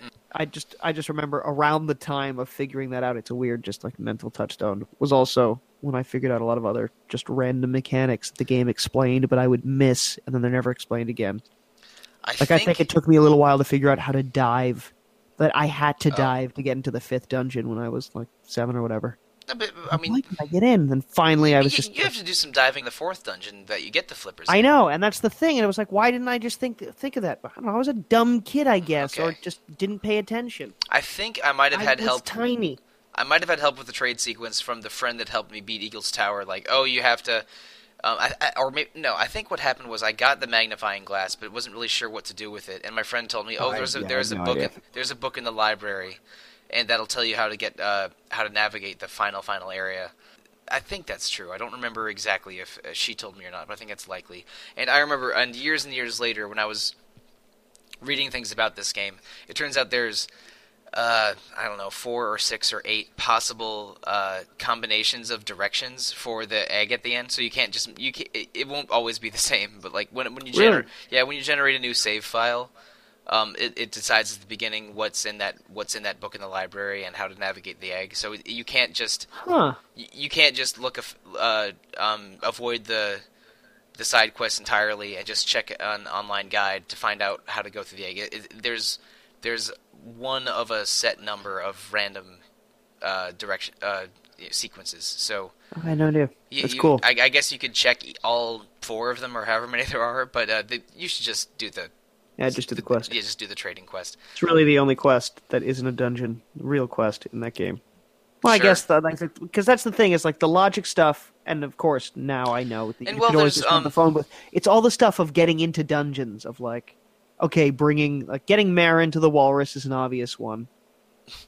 Mm. I just, I just remember around the time of figuring that out, it's a weird, just like mental touchstone. Was also when I figured out a lot of other just random mechanics that the game explained, but I would miss, and then they're never explained again. I like think... I think it took me a little while to figure out how to dive, but I had to oh. dive to get into the fifth dungeon when I was like seven or whatever. No, but, I mean, why did I get in? Then finally, I was you, just you have to do some diving in the fourth dungeon that you get the flippers. I in. know, and that's the thing. And it was like, why didn't I just think think of that? I don't know. I was a dumb kid, I guess, okay. or just didn't pay attention. I think I might have I had was help. Tiny. I might have had help with the trade sequence from the friend that helped me beat Eagles Tower. Like, oh, you have to. Um, I, I, or maybe, no, I think what happened was I got the magnifying glass, but wasn't really sure what to do with it. And my friend told me, "Oh, there's a there's a book in, there's a book in the library, and that'll tell you how to get uh, how to navigate the final final area." I think that's true. I don't remember exactly if uh, she told me or not, but I think that's likely. And I remember, and years and years later, when I was reading things about this game, it turns out there's uh, I don't know four or six or eight possible uh, combinations of directions for the egg at the end. So you can't just you can't, it, it won't always be the same. But like when when you really? gener- yeah when you generate a new save file. Um, it, it decides at the beginning what's in that what's in that book in the library and how to navigate the egg. So you can't just huh. you, you can't just look uh, um, avoid the the side quest entirely and just check an online guide to find out how to go through the egg. It, it, there's there's one of a set number of random uh, direction uh, sequences. So I know do it's cool. I, I guess you could check all four of them or however many there are, but uh, the, you should just do the. Yeah, just do the quest. Yeah, just do the trading quest. It's really the only quest that isn't a dungeon, real quest in that game. Well, sure. I guess because that, like, that's the thing is like the logic stuff, and of course now I know that and you well, can always just um, on the phone with. It's all the stuff of getting into dungeons of like, okay, bringing like getting Marin to the Walrus is an obvious one,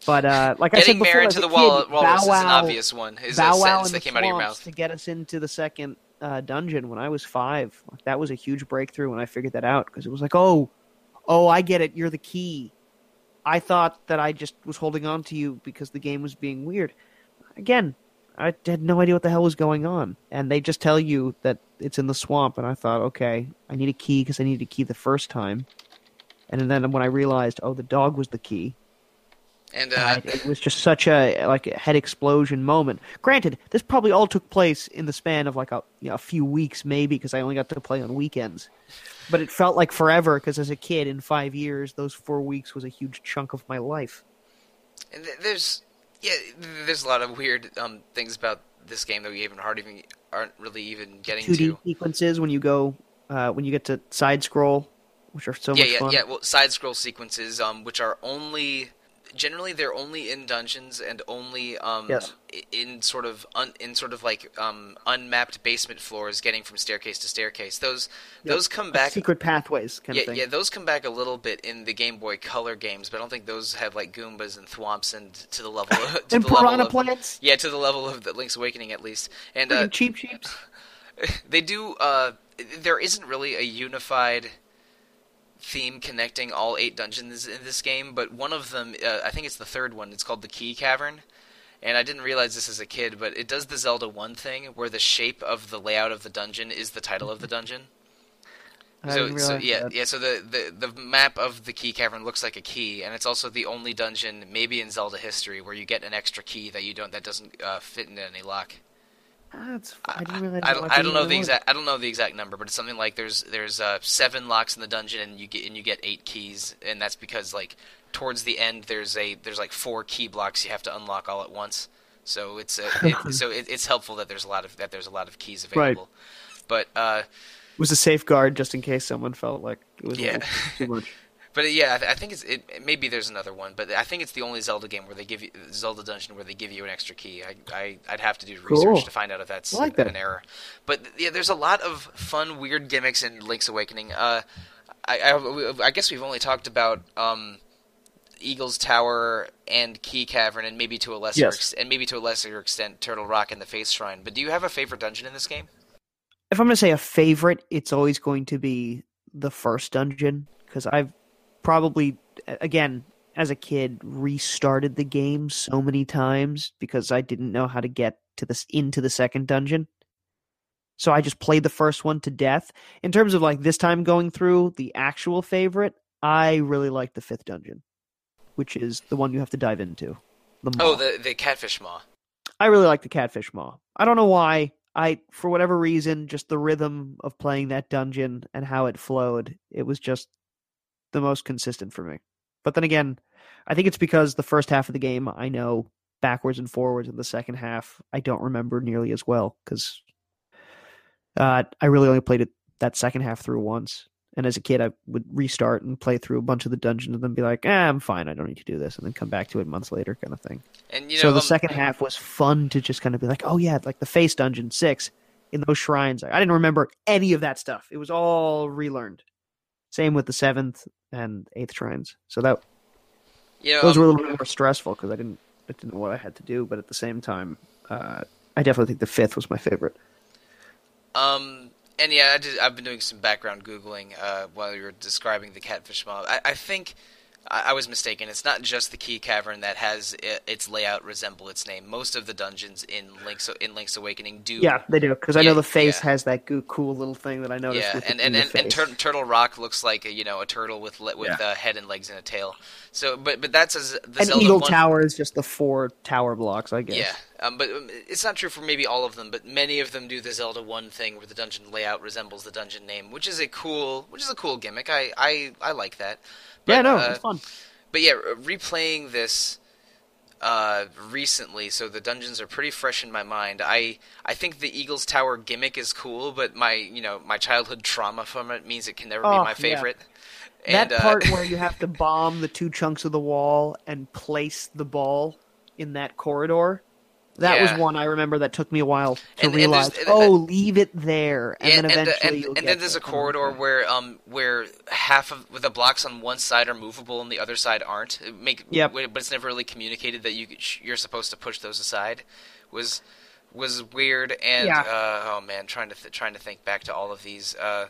but uh, like I said before, getting Marin to the Walrus wow, is an obvious one. Is Bow Wow a sentence that came out of your mouth to get us into the second. Uh, dungeon when I was five. Like, that was a huge breakthrough when I figured that out because it was like, oh, oh, I get it. You're the key. I thought that I just was holding on to you because the game was being weird. Again, I had no idea what the hell was going on. And they just tell you that it's in the swamp. And I thought, okay, I need a key because I needed a key the first time. And then when I realized, oh, the dog was the key. And uh, it was just such a like a head explosion moment. Granted, this probably all took place in the span of like a, you know, a few weeks, maybe, because I only got to play on weekends. But it felt like forever because as a kid, in five years, those four weeks was a huge chunk of my life. And there's yeah, there's a lot of weird um, things about this game that we even hard even aren't really even getting two D to. two D sequences when you go uh, when you get to side scroll, which are so yeah, much yeah, fun. Yeah, yeah, well, side scroll sequences, um, which are only. Generally, they're only in dungeons and only um, yes. in sort of un, in sort of like um, unmapped basement floors, getting from staircase to staircase. Those yep. those come back secret pathways. Kind yeah, of thing. yeah, those come back a little bit in the Game Boy Color games, but I don't think those have like Goombas and Thwomps and to the level of, to and the Piranha level Planets. Of, yeah, to the level of the Link's Awakening at least, and uh, Cheep Cheeps. They do. Uh, there isn't really a unified theme connecting all eight dungeons in this game, but one of them, uh, I think it's the third one, it's called the Key Cavern, and I didn't realize this as a kid, but it does the Zelda one thing, where the shape of the layout of the dungeon is the title of the dungeon. I so, didn't so yeah, that. yeah. So the, the the map of the Key Cavern looks like a key, and it's also the only dungeon, maybe in Zelda history, where you get an extra key that you don't that doesn't uh, fit into any lock. That's, I, didn't realize I, I, I don't know the, the exact. I don't know the exact number, but it's something like there's there's uh, seven locks in the dungeon, and you get and you get eight keys, and that's because like towards the end there's a there's like four key blocks you have to unlock all at once. So it's a, it, so it, it's helpful that there's a lot of that there's a lot of keys available. Right. But uh, it was a safeguard just in case someone felt like it was yeah. too much. But yeah, I, th- I think it's it, maybe there's another one, but I think it's the only Zelda game where they give you Zelda dungeon where they give you an extra key. I, I I'd have to do research cool. to find out if that's like that. an error. But yeah, there's a lot of fun, weird gimmicks in Link's Awakening. Uh, I I, I guess we've only talked about um, Eagles Tower and Key Cavern, and maybe to a lesser yes. ex- and maybe to a lesser extent Turtle Rock and the Face Shrine. But do you have a favorite dungeon in this game? If I'm going to say a favorite, it's always going to be the first dungeon because I've probably, again, as a kid, restarted the game so many times because I didn't know how to get to this into the second dungeon. So I just played the first one to death. In terms of like this time going through the actual favorite, I really like the fifth dungeon, which is the one you have to dive into. The maw. Oh, the the Catfish Maw. I really like the Catfish Maw. I don't know why. I for whatever reason, just the rhythm of playing that dungeon and how it flowed, it was just the most consistent for me. But then again, I think it's because the first half of the game I know backwards and forwards, and the second half I don't remember nearly as well because uh, I really only played it that second half through once. And as a kid, I would restart and play through a bunch of the dungeons and then be like, eh, I'm fine. I don't need to do this. And then come back to it months later kind of thing. And you know, so the um, second half was fun to just kind of be like, oh yeah, like the Face Dungeon six in those shrines. I didn't remember any of that stuff. It was all relearned. Same with the seventh and eighth shrines. So that you know, those um, were a little bit more stressful because I didn't, I didn't know what I had to do. But at the same time, uh, I definitely think the fifth was my favorite. Um, and yeah, I did, I've been doing some background Googling uh, while you were describing the Catfish Mob. I, I think I, I was mistaken. It's not just the Key Cavern that has it, its layout resemble its name. Most of the dungeons in Link's, in Link's Awakening do. Yeah, they do, because I yeah, know the Face yeah. has that goo- cool little thing that I noticed. Yeah, with and, and, and, and tur- Turtle Rock looks like a, you know, a turtle with le- with yeah. a head and legs and a tail. So, But, but that's as the and Zelda Eagle one... Tower is just the four tower blocks, I guess. Yeah. Um, but it's not true for maybe all of them, but many of them do the Zelda one thing where the dungeon layout resembles the dungeon name, which is a cool, which is a cool gimmick. I, I, I like that. But, yeah, no, uh, it's fun. But yeah, replaying this uh, recently, so the dungeons are pretty fresh in my mind. I, I think the Eagles Tower gimmick is cool, but my, you know, my childhood trauma from it means it can never oh, be my favorite. Yeah. And, that part uh, where you have to bomb the two chunks of the wall and place the ball in that corridor. That yeah. was one I remember that took me a while to and, realize. And and oh, that, leave it there, and, and then eventually. And, and, you'll and get then there's it. a corridor okay. where um where half of the blocks on one side are movable and the other side aren't. It make yep. but it's never really communicated that you you're supposed to push those aside. Was was weird and yeah. uh, oh man, trying to th- trying to think back to all of these. Uh,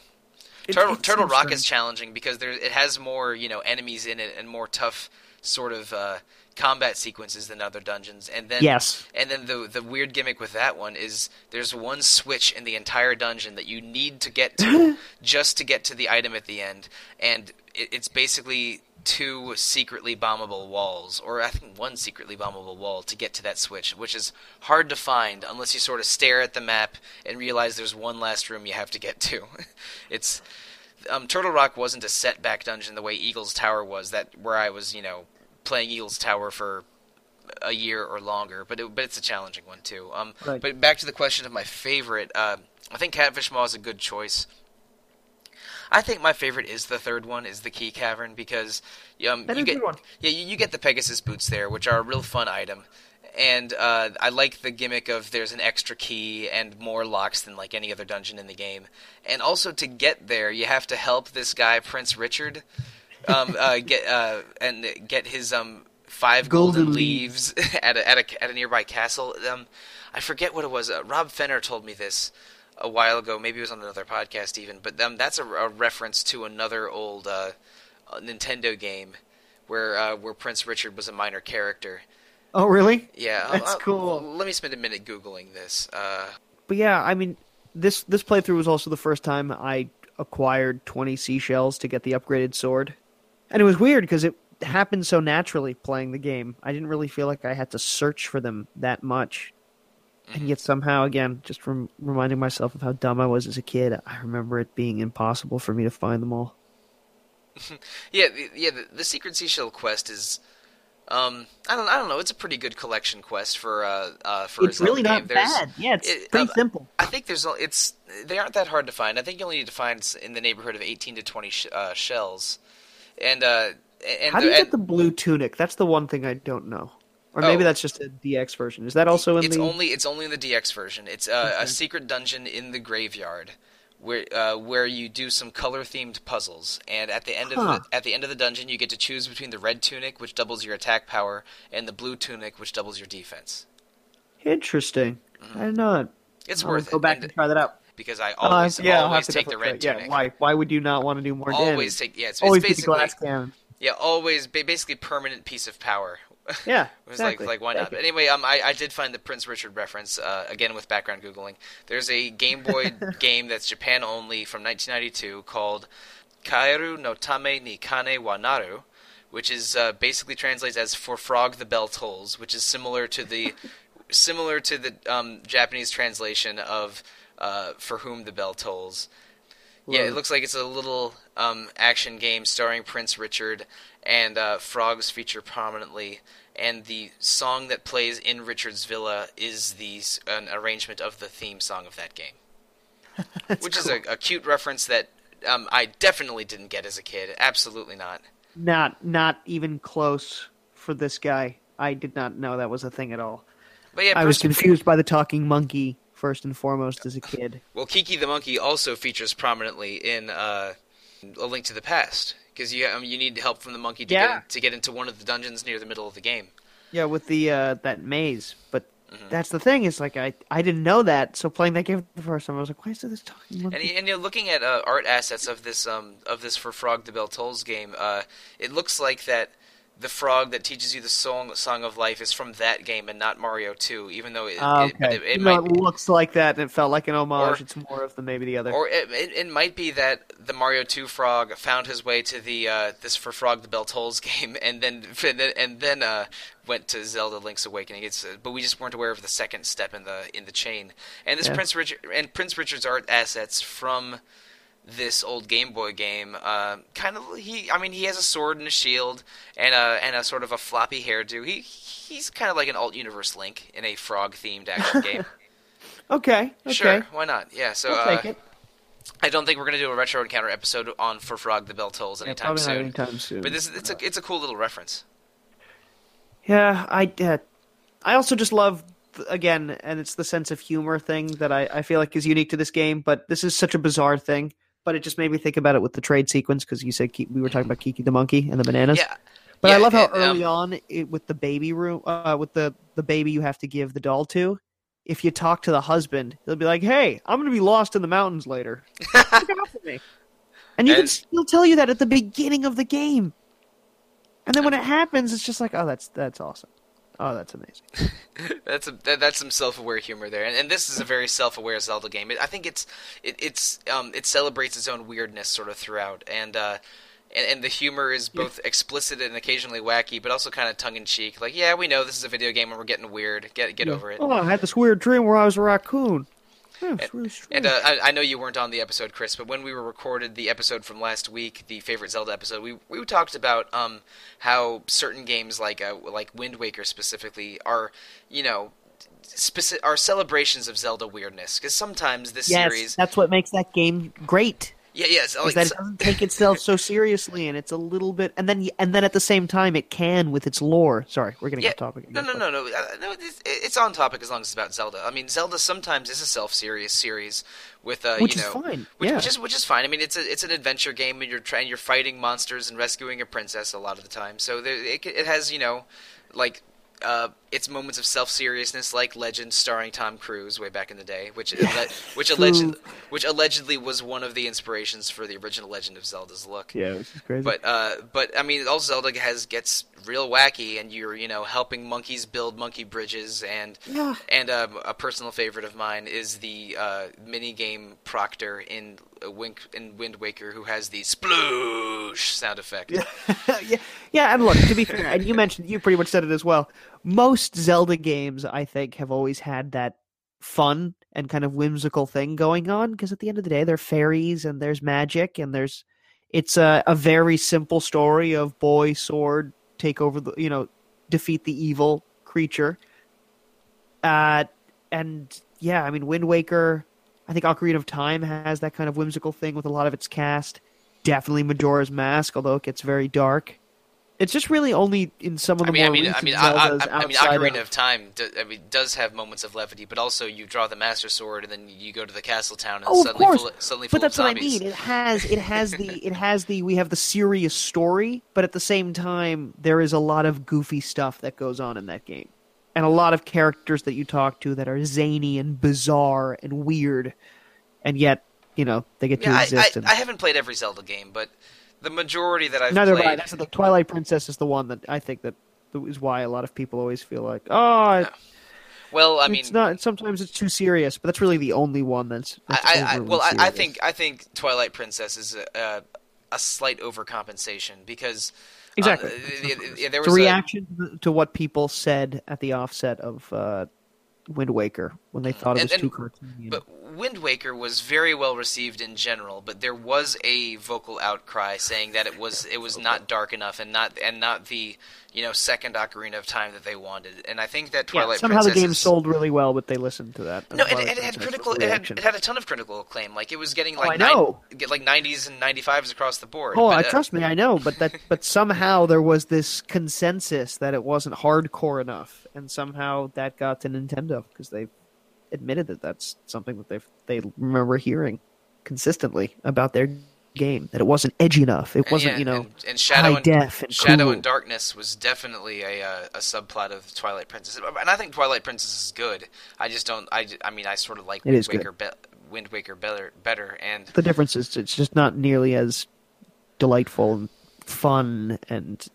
it, Turtle Turtle Rock strange. is challenging because there it has more you know enemies in it and more tough sort of. Uh, combat sequences than other dungeons, and then yes. and then the the weird gimmick with that one is there's one switch in the entire dungeon that you need to get to just to get to the item at the end, and it, it's basically two secretly bombable walls, or I think one secretly bombable wall to get to that switch, which is hard to find unless you sort of stare at the map and realize there's one last room you have to get to. It's um, Turtle Rock wasn't a setback dungeon the way Eagle's Tower was, that where I was, you know, playing Eagles Tower for a year or longer, but it, but it's a challenging one too. Um, right. But back to the question of my favorite, uh, I think Catfish Maw is a good choice. I think my favorite is the third one, is the Key Cavern, because um, you get yeah you, you get the Pegasus Boots there, which are a real fun item, and uh, I like the gimmick of there's an extra key and more locks than like any other dungeon in the game, and also to get there you have to help this guy Prince Richard. um, uh, get uh, and get his um five golden, golden leaves, leaves at a, at a at a nearby castle. Um, I forget what it was. Uh, Rob Fenner told me this a while ago. Maybe it was on another podcast even. But um, that's a, a reference to another old uh, Nintendo game where uh, where Prince Richard was a minor character. Oh really? Yeah, that's I'll, cool. I'll, let me spend a minute Googling this. Uh, but yeah, I mean, this this playthrough was also the first time I acquired twenty seashells to get the upgraded sword. And it was weird because it happened so naturally playing the game. I didn't really feel like I had to search for them that much. And yet somehow, again, just from reminding myself of how dumb I was as a kid, I remember it being impossible for me to find them all. yeah, yeah. The, the Secret Seashell quest is, um, I don't, I don't know. It's a pretty good collection quest for, uh, uh for. It's a really not game. bad. There's, yeah, it's it, pretty uh, simple. I think there's, it's they aren't that hard to find. I think you only need to find in the neighborhood of eighteen to twenty sh- uh, shells, and uh, and how do you and, get the blue tunic? That's the one thing I don't know. Or maybe oh. that's just a D X version. Is that also in it's the... It's only it's only in the D X version. It's uh, okay. a secret dungeon in the graveyard, where uh, where you do some color themed puzzles. And at the end huh. of the, at the end of the dungeon, you get to choose between the red tunic, which doubles your attack power, and the blue tunic, which doubles your defense. Interesting. Mm-hmm. I didn't know that. It's I'll worth go it. Go back and, and try that out. Because I always uh, yeah, always take the red tunic. Yeah, why why would you not want to do more always damage? Always take yeah. It's, always it's basically glass cannon. Yeah, always basically permanent piece of power. Yeah, it was exactly. like, like why not? But anyway, um, I, I did find the Prince Richard reference uh, again with background googling. There's a Game Boy game that's Japan only from nineteen ninety-two called Kaeru no Tame ni Kane wa Naru, which is uh, basically translates as For Frog the Bell Tolls, which is similar to the similar to the um, Japanese translation of uh, For Whom the Bell Tolls. Love. Yeah, it looks like it's a little um, action game starring Prince Richard, and uh, frogs feature prominently. And the song that plays in Richard's villa is the an arrangement of the theme song of that game, which cool. is a, a cute reference that um, I definitely didn't get as a kid. Absolutely not. Not not even close for this guy. I did not know that was a thing at all. But yeah, I was confused by the talking monkey. First and foremost as a kid. Well, Kiki the Monkey also features prominently in uh, A Link to the Past, because you I mean, you need help from the monkey to, yeah. get in, to get into one of the dungeons near the middle of the game. Yeah, with the uh, that maze. But mm-hmm. that's the thing. It's like I, I didn't know that, so playing that game the first time, I was like, why is this talking monkey? And, and you know, looking at uh, art assets of this um of this For Frog the Bell Tolls game, uh, it looks like that the frog that teaches you the song song of life is from that game and not Mario two, even though it uh, okay. it, it, it, might know, it looks like that and it felt like an homage. Or, it's more of the maybe the other. Or it, it it might be that the Mario two frog found his way to the uh, this For Frog the Bell Tolls game and then and then uh, went to Zelda Link's Awakening. It's uh, but we just weren't aware of the second step in the in the chain. And this yeah. Prince Richard and Prince Richard's art assets from this old Game Boy game, uh, kind of he. I mean, he has a sword and a shield, and a and a sort of a floppy hairdo. He he's kind of like an alt universe Link in a frog themed action game. okay, okay, sure, why not? Yeah, so we'll uh, take it. I don't think we're gonna do a retro encounter episode on For Frog the Bell Tolls anytime, yeah, soon. anytime soon. But this it's a it's a cool little reference. Yeah, I uh, I also just love. Again, and it's the sense of humor thing that I, I feel like is unique to this game. But this is such a bizarre thing. But it just made me think about it with the trade sequence, because you said we were talking about Kiki the Monkey and the bananas. Yeah, but yeah, I love how and, early um, on it, with the baby room, uh, with the, the baby you have to give the doll to. If you talk to the husband, he'll be like, "Hey, I'm going to be lost in the mountains later. Look out for me." And you and, can still tell you that at the beginning of the game, and then when it happens, it's just like, "Oh, that's that's awesome. Oh, that's amazing." that's a, that, that's some self-aware humor there, and, and this is a very self-aware Zelda game. It, I think it's it, it's um it celebrates its own weirdness sort of throughout, and uh and, and the humor is both yeah. explicit and occasionally wacky, but also kind of tongue-in-cheek. Like, yeah, we know this is a video game and we're getting weird. Get get yeah. over it. Oh, I had this weird dream where I was a raccoon. Yeah, and really and uh, I, I know you weren't on the episode, Chris, but when we were recorded the episode from last week, the favorite Zelda episode, we we talked about um, how certain games like uh, like Wind Waker specifically are, you know, speci- are celebrations of Zelda weirdness, because sometimes this yes, series that's what makes that game great. Yeah, yes, yeah, like, that it doesn't take itself so seriously, and it's a little bit, and then and then at the same time, it can with its lore. Sorry, we're getting yeah, off topic. No, no, no, no, no. It's, it's on topic as long as it's about Zelda. I mean, Zelda sometimes is a self-serious series with, uh, which you know, is fine. Which, yeah. which is which is fine. I mean, it's a, it's an adventure game, and you're trying you're fighting monsters and rescuing a princess a lot of the time. So there, it, it has, you know, like. Uh, its moments of self-seriousness, like Legend starring Tom Cruise way back in the day, which ale- which alleged which allegedly was one of the inspirations for the original Legend of Zelda's look. Yeah, which is crazy. But uh, but I mean, all Zelda has gets real wacky, and you're you know helping monkeys build monkey bridges, and yeah. and uh, a personal favorite of mine is the uh, mini game Proctor in Wink in Wind Waker, who has the sploosh sound effect. Yeah. yeah, yeah, and look, to be fair, and you mentioned, you pretty much said it as well. Most Zelda games, I think, have always had that fun and kind of whimsical thing going on, because at the end of the day, they're fairies and there's magic and there's it's a, a very simple story of boy sword take over the you know defeat the evil creature. Uh, and yeah, I mean, Wind Waker. I think Ocarina of Time has that kind of whimsical thing with a lot of its cast. Definitely Majora's Mask, although it gets very dark. It's just really only in some of the I mean, more I mean, recent I mean, Zeldas I, I, I mean, Ocarina of, of Time do, I mean, does have moments of levity, but also you draw the Master Sword and then you go to the castle town and oh, suddenly full, suddenly full of zombies. But that's what I mean. It has it has the it has the we have the serious story, but at the same time there is a lot of goofy stuff that goes on in that game. And a lot of characters that you talk to that are zany and bizarre and weird, and yet, you know, they get yeah, to I, exist. I, and... I haven't played every Zelda game, but the majority that I've Neither played... Neither have I. That's the Twilight Princess is the one that I think that is why a lot of people always feel like, oh... It... No. Well, I mean, it's not. Sometimes it's too serious, but that's really the only one that's... that's I, I, well, I, I think I think Twilight Princess is a, a, a slight overcompensation, because... Exactly. Uh, yeah, there was it's a reaction a... to what people said at the offset of uh, Wind Waker when they thought it and, was and, too cartoony. But Wind Waker was very well received in general, but there was a vocal outcry saying that it was it was not dark enough and not and not the you know second Ocarina of Time that they wanted. And I think that Twilight yeah, somehow Princess the game is... sold really well, but they listened to that. No, it, it had critical. It had, it had a ton of critical acclaim. Like it was getting like oh, nine, like nineties and ninety-fives across the board. Oh, but, uh, trust me, I know. But that but somehow there was this consensus that it wasn't hardcore enough, and somehow that got to Nintendo because they. Admitted that that's something that they they remember hearing consistently about their game, that it wasn't edgy enough, it wasn't yeah, you know and, and Shadow high and, def and Shadow cool. and Darkness was definitely a uh, a subplot of Twilight Princess, and I think Twilight Princess is good. I just don't I, I mean I sort of like Wind Waker, be, Wind Waker better better and the difference is it's just not nearly as delightful and fun and.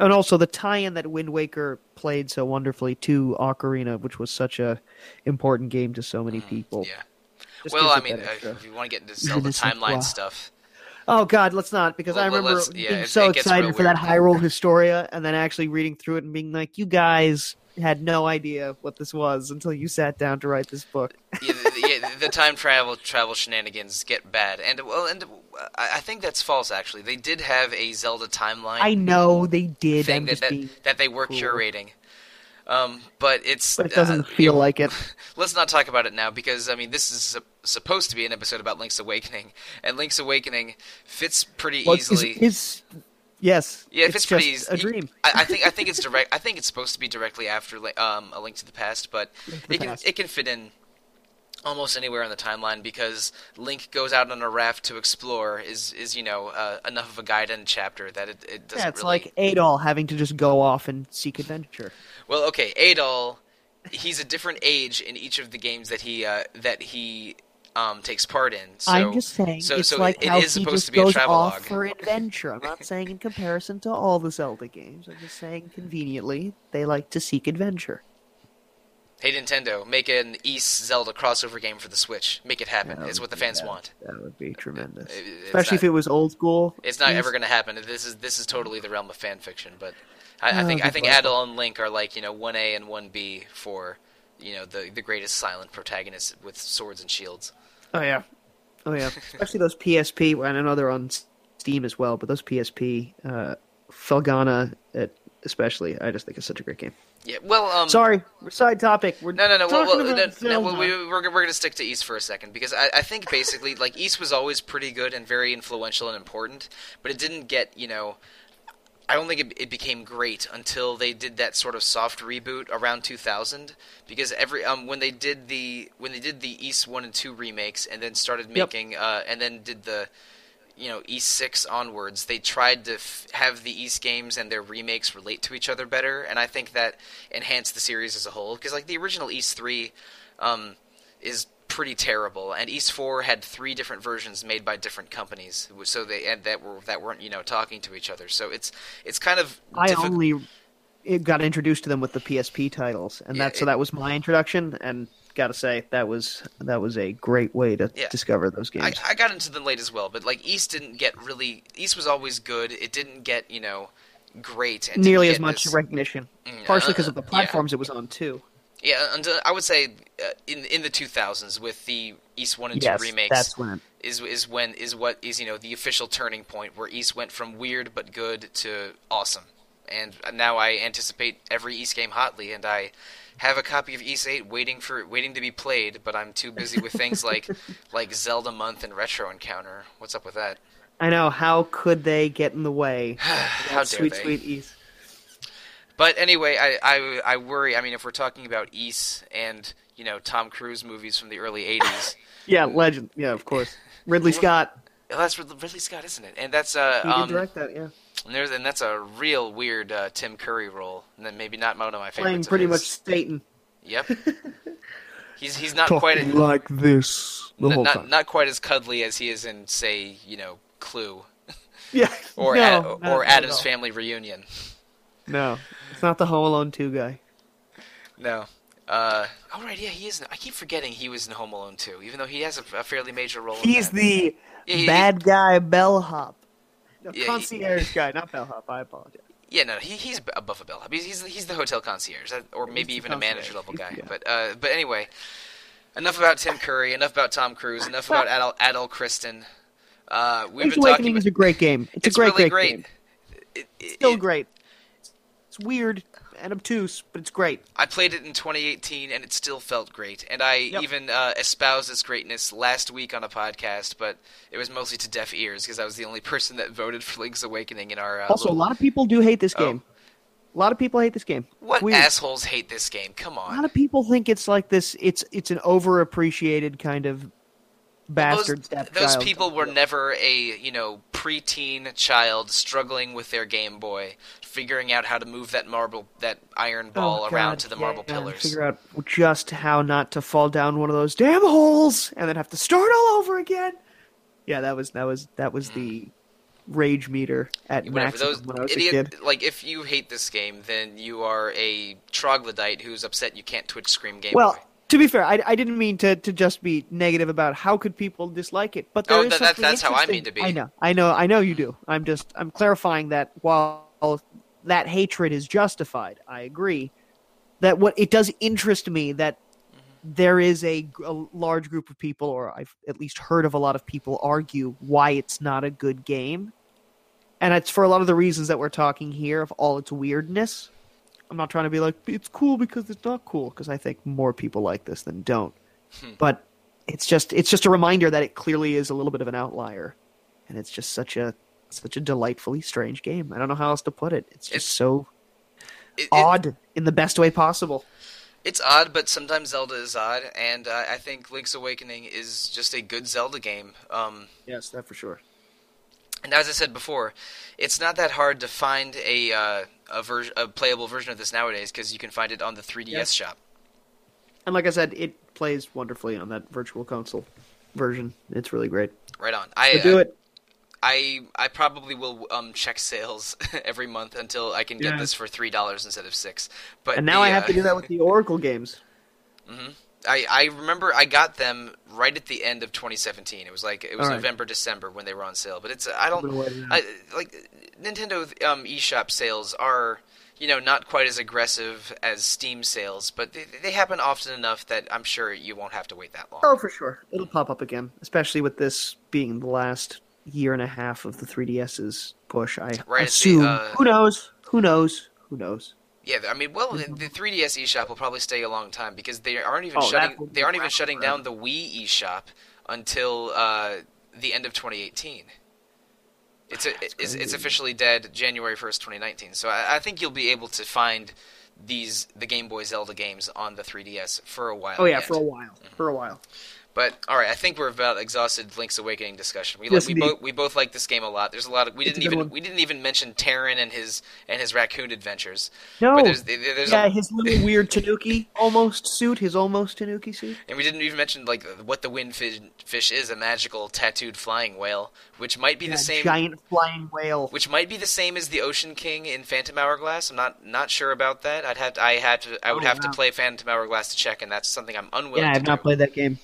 And also the tie-in that Wind Waker played so wonderfully to Ocarina, which was such a important game to so many people. Mm, yeah. Just well, I mean, uh, if you want to get into Zelda timeline wow. stuff. Oh, God, let's not, because well, I remember yeah, being it, so it excited for that Hyrule Historia and then actually reading through it and being like, you guys had no idea what this was until you sat down to write this book. yeah, the, yeah, the time travel travel shenanigans get bad, and well, and uh, I think that's false. Actually, they did have a Zelda timeline. I know they did thing that, that, that they were cool. curating, um, but it's but it doesn't uh, feel you, like it. Let's not talk about it now because I mean this is su- supposed to be an episode about Link's Awakening, and Link's Awakening fits pretty well, easily. It's, it's... Yes. Yeah, if it's, it's pretty easy, a dream. I, I think I think it's direct. I think it's supposed to be directly after um, A Link to the Past, but it can past. it can fit in almost anywhere on the timeline because Link goes out on a raft to explore is is you know uh, enough of a guide and chapter that it, it doesn't. Yeah, it's really... like Adol having to just go off and seek adventure. Well, okay, Adol, he's a different age in each of the games that he uh, that he. Um, takes part in. So, I'm just saying, so, it's so like it how is he supposed just to be goes a travelogue. Off for adventure. I'm not saying in comparison to all the Zelda games. I'm just saying conveniently they like to seek adventure. Hey Nintendo, make an East Zelda crossover game for the Switch. Make it happen. It's what the fans that. want. That would be tremendous, it, especially not, if it was old school. It's not East. ever going to happen. This is this is totally the realm of fan fiction. But I, I think I think Adol and Link are like you know one A and one B for. You know, the the greatest silent protagonists with swords and shields. Oh, yeah. Oh, yeah. Especially those P S P, and I know they're on Steam as well, but those P S P, uh, Felghana especially, I just think it's such a great game. Yeah, well... Um, Sorry, we're side topic. We're no, no, no, well, well, no, no well, we, we're, we're going to stick to East for a second, because I, I think basically, like, East was always pretty good and very influential and important, but it didn't get, you know... I don't think it, it became great until they did that sort of soft reboot around two thousand, because every um when they did the when they did the East one and two remakes and then started making yep. uh and then did the you know, E six onwards, they tried to f- have the East games and their remakes relate to each other better, and I think that enhanced the series as a whole, because, like, the original East three um, is pretty terrible, and East four had three different versions made by different companies, so they and that were that weren't, you know, talking to each other, so it's it's kind of I diffi- only it got introduced to them with the P S P titles, and yeah, that so it, that was my introduction, and gotta say that was that was a great way to yeah. discover those games. I, I got into them late as well, but like East didn't get really East was always good. It didn't get you know great and nearly as much this... recognition, mm, partially because uh, of the platforms yeah. it was on too. Yeah, and I would say uh, in in the two thousands with the East one and yes, two remakes, that's when is is when is what is you know the official turning point where East went from weird but good to awesome. And now I anticipate every East game hotly, and I have a copy of East eight waiting for waiting to be played, but I'm too busy with things like like Zelda Month and Retro Encounter. What's up with that? I know. How could they get in the way? How dare sweet, they? Sweet East. But anyway, I, I, I worry. I mean, if we're talking about East and you know Tom Cruise movies from the early eighties, yeah, Legend, yeah, of course, Ridley Scott. Well, that's Ridley Scott, isn't it? And that's uh, he did um, direct that, yeah. And, there's, and that's a real weird uh, Tim Curry role, and then maybe not one of my favorites. Playing pretty much Satan. Yep. he's he's not Talking quite a, like this the n- whole not, time. Not quite as cuddly as he is in, say, you know, Clue. Yeah. or no, Ad, or, or Adam's Family Reunion. No, it's not the Home Alone two guy. No. Uh, oh right, yeah, he is. In, I keep forgetting he was in Home Alone two, even though he has a, a fairly major role. He's in that. the yeah, he, bad guy bellhop. No, yeah, concierge he, guy, not bellhop. I apologize. Yeah, no, he, he's above a bellhop. He's, he's he's the hotel concierge, or maybe even a manager level guy. Yeah. But uh, but anyway, enough about Tim Curry, enough about Tom Cruise, enough about Adol, Adol Christin. Uh, we've Age been Awakening talking. About, is a great game. It's, it's a great, really great game. It, it, Still it, great. Weird and obtuse, but it's great. I played it in twenty eighteen, and it still felt great. And I yep. even uh, espoused its greatness last week on a podcast, but it was mostly to deaf ears because I was the only person that voted for Link's Awakening in our. Uh, also, little... a lot of people do hate this oh. game. A lot of people hate this game. What Weird. assholes hate this game? Come on. A lot of people think it's like this. It's it's an overappreciated kind of bastard. Well, those those people were never a you know preteen child struggling with their Game Boy. Figuring out how to move that marble, that iron ball oh, God, around to the yeah, marble yeah, pillars. Figure out just how not to fall down one of those damn holes and then have to start all over again. Yeah, that was that was that was mm. the rage meter at Whatever, maximum those when I was idiot, a kid. Like, if you hate this game, then you are a troglodyte who's upset you can't Twitch stream Game Well, Boy. To be fair, I, I didn't mean to, to just be negative about how could people dislike it, but there oh, is that, something that's, that's how I mean to be. I know, I know, I know you do. I'm just I'm clarifying that while that hatred is justified, I agree, that what it does interest me that mm-hmm. there is a, a large group of people, or I've at least heard of a lot of people argue why it's not a good game. And it's for a lot of the reasons that we're talking here of all its weirdness. I'm not trying to be like, it's cool because it's not cool, because I think more people like this than don't. Hmm. But it's just it's just a reminder that it clearly is a little bit of an outlier. And it's just such a such a delightfully strange game. I don't know how else to put it. It's just it's, so it, odd it, in the best way possible. It's odd, but sometimes Zelda is odd, and uh, I think Link's Awakening is just a good Zelda game. Um, yes, that for sure. And as I said before, it's not that hard to find a uh, a, ver- a playable version of this nowadays because you can find it on the three D S yep. shop. And like I said, it plays wonderfully on that virtual console version. It's really great. Right on. I so do I, it. I I probably will um, check sales every month until I can get yeah. this for three dollars instead of six. But and now the, I have uh... to do that with the Oracle games. Mm-hmm. I, I remember I got them right at the end of twenty seventeen. It was like it was right. November, December when they were on sale. But it's I don't I, like Nintendo um, eShop sales are you know not quite as aggressive as Steam sales, but they, they happen often enough that I'm sure you won't have to wait that long. Oh, for sure, it'll pop up again, especially with this being the last year and a half of the three D S's push, I right, assume. The, uh, who knows? Who knows? Who knows? Yeah, I mean, well, the, the three D S eShop will probably stay a long time because they aren't even oh, shutting they aren't even shutting down the Wii eShop until uh, the end of twenty eighteen. It's a, it's, it's officially dead January first, twenty nineteen. So I, I think you'll be able to find these the Game Boy Zelda games on the three D S for a while. Oh yeah, yet. for a while, mm-hmm. for a while. But all right, I think we're about exhausted Link's Awakening discussion. We yes, we both we both like this game a lot. There's a lot of we it's didn't even one. we didn't even mention Taran and his and his raccoon adventures. No, but there's, there's yeah, a, his little weird Tanuki almost suit, his almost Tanuki suit. And we didn't even mention like what the Wind Fish is, a magical tattooed flying whale, which might be yeah, the same giant flying whale, which might be the same as the Ocean King in Phantom Hourglass. I'm not not sure about that. I'd have to, I had to I would oh, have wow. to play Phantom Hourglass to check, and that's something I'm unwilling. Yeah, I've not do. played that game.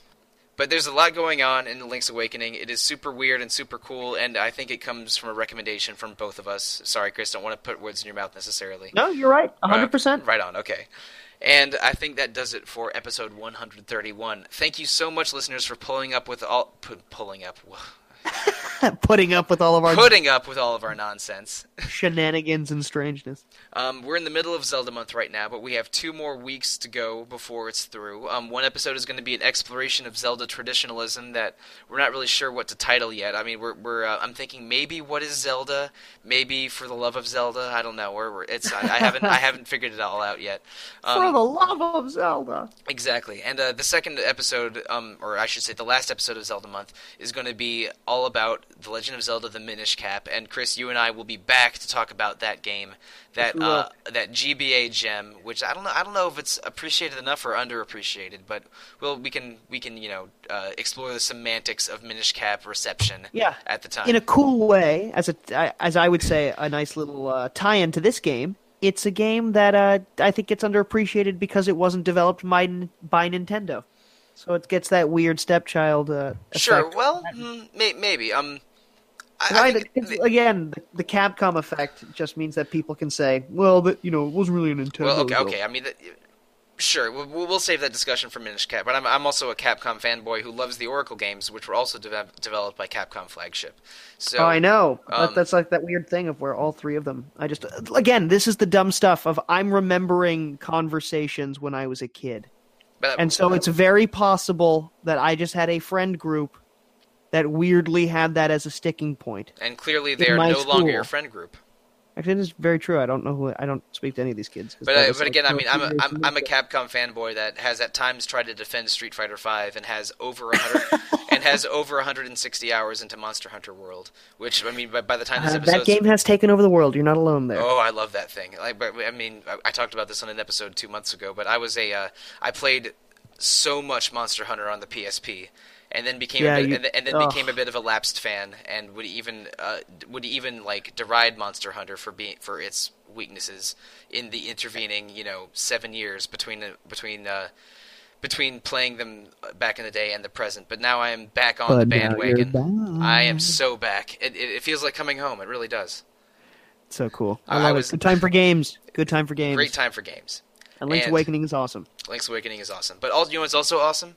But there's a lot going on in Link's Awakening. It is super weird and super cool, and I think it comes from a recommendation from both of us. Sorry, Chris, don't want to put words in your mouth necessarily. No, you're right, one hundred percent. Right, right on, okay. And I think that does it for episode one thirty-one. Thank you so much, listeners, for pulling up with all... Pu- pulling up... Putting up with all of our... Putting up with all of our nonsense. Shenanigans and strangeness. Um, we're in the middle of Zelda month right now, but we have two more weeks to go before it's through. Um, one episode is going to be an exploration of Zelda traditionalism that we're not really sure what to title yet. I mean, we're... we're uh, I'm thinking maybe What is Zelda? Maybe For the Love of Zelda? I don't know. We're, we're, it's, I, I haven't I haven't figured it all out yet. Um, For the Love of Zelda! Exactly. And uh, the second episode, um, or I should say the last episode of Zelda month, is going to be all about The Legend of Zelda, The Minish Cap, and Chris, you and I will be back to talk about that game, that uh, that G B A gem, which I don't know, I don't know if it's appreciated enough or underappreciated, but we'll, we can we can you know uh, explore the semantics of Minish Cap reception yeah. at the time in a cool way, as a as I would say, a nice little uh, tie-in to this game. It's a game that uh, I think gets underappreciated because it wasn't developed by, by Nintendo. So it gets that weird stepchild uh, effect. Sure, well, may- maybe. Um, I, I think, again, the, the Capcom effect just means that people can say, well, but, you know, it wasn't really a Nintendo. Well, okay, okay. I mean, that, sure, we'll, we'll save that discussion for Minish Cap, but I'm, I'm also a Capcom fanboy who loves the Oracle games, which were also de- developed by Capcom Flagship. So oh, I know. Um, that, that's like that weird thing of where all three of them, I just, again, this is the dumb stuff of I'm remembering conversations when I was a kid. And so it's very possible that I just had a friend group that weirdly had that as a sticking point. And clearly they are no school. longer your friend group. Actually, it's very true. I don't know who I don't speak to any of these kids. But uh, but like, again, I mean, I'm a, I'm I'm a Capcom fanboy that has at times tried to defend Street Fighter five and has over one hundred and has over one hundred sixty hours into Monster Hunter World, which I mean, by, by the time this uh, episode that game has taken over the world, you're not alone there. Oh, I love that thing. Like, but I mean, I, I talked about this on an episode two months ago, but I was a uh, I played so much Monster Hunter on the P S P. And then became yeah, a bit, you, and then oh. became a bit of a lapsed fan, and would even uh, would even like deride Monster Hunter for being for its weaknesses in the intervening you know seven years between between uh, between playing them back in the day and the present. But now I am back on but the bandwagon. I am so back. It, it it feels like coming home. It really does. So cool. I love I was, it. Good time for games. Good time for games. Great time for games. And Link's and Awakening is awesome. Link's Awakening is awesome. But all you know what's also awesome?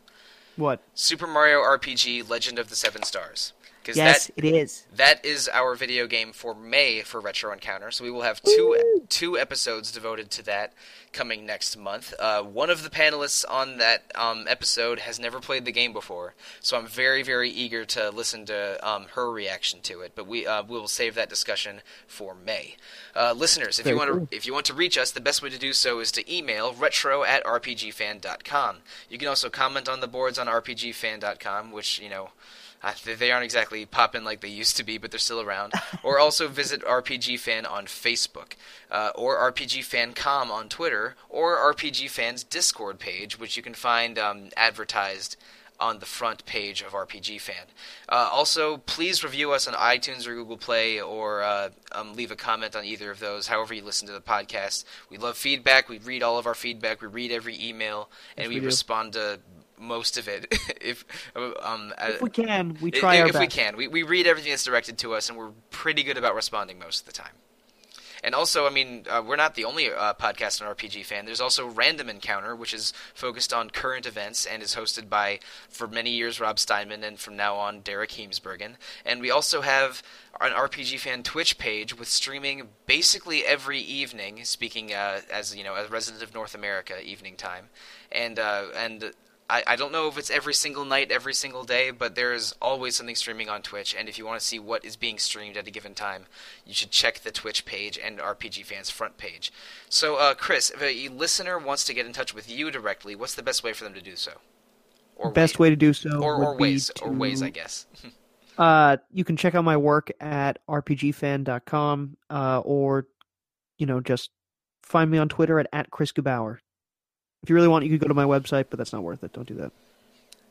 What? Super Mario R P G Legend of the Seven Stars. Yes, that, it is. That is our video game for May for Retro Encounter, so we will have two two episodes devoted to that coming next month. Uh, one of the panelists on that um, episode has never played the game before, so I'm very, very eager to listen to um, her reaction to it, but we uh, we will save that discussion for May. Uh, listeners, if very you want cool. to if you want to reach us, the best way to do so is to email retro at rpgfan dot com. You can also comment on the boards on rpgfan dot com, which, you know, Uh, they aren't exactly popping like they used to be, but they're still around. Or also visit R P G Fan on Facebook, uh, or R P G Fan dot com on Twitter, or R P G Fan's Discord page, which you can find um, advertised on the front page of R P G Fan. Uh, also, please review us on iTunes or Google Play, or uh, um, leave a comment on either of those, however you listen to the podcast. We love feedback. We read all of our feedback. We read every email, and yes, we, we respond to most of it, if um, if we can, we try if, our if best. we can, we we read everything that's directed to us, and we're pretty good about responding most of the time. And also, I mean, uh, we're not the only uh, podcast on R P G Fan. There's also Random Encounter, which is focused on current events and is hosted by, for many years, Rob Steinman, and from now on, Derek Heemsbergen. And we also have an R P G Fan Twitch page with streaming basically every evening, speaking uh, as, you know, a resident of North America, evening time. And, uh, and, I, I don't know if it's every single night, every single day, but there is always something streaming on Twitch, and if you want to see what is being streamed at a given time, you should check the Twitch page and R P G Fan's front page. So, uh, Chris, if a listener wants to get in touch with you directly, what's the best way for them to do so? Or best wait. way to do so or, would or ways, be to, or ways, I guess. uh, you can check out my work at r p g fan dot com, uh, or you know, just find me on Twitter at at Chris Gebauer. If you really want, you could go to my website, but that's not worth it. Don't do that.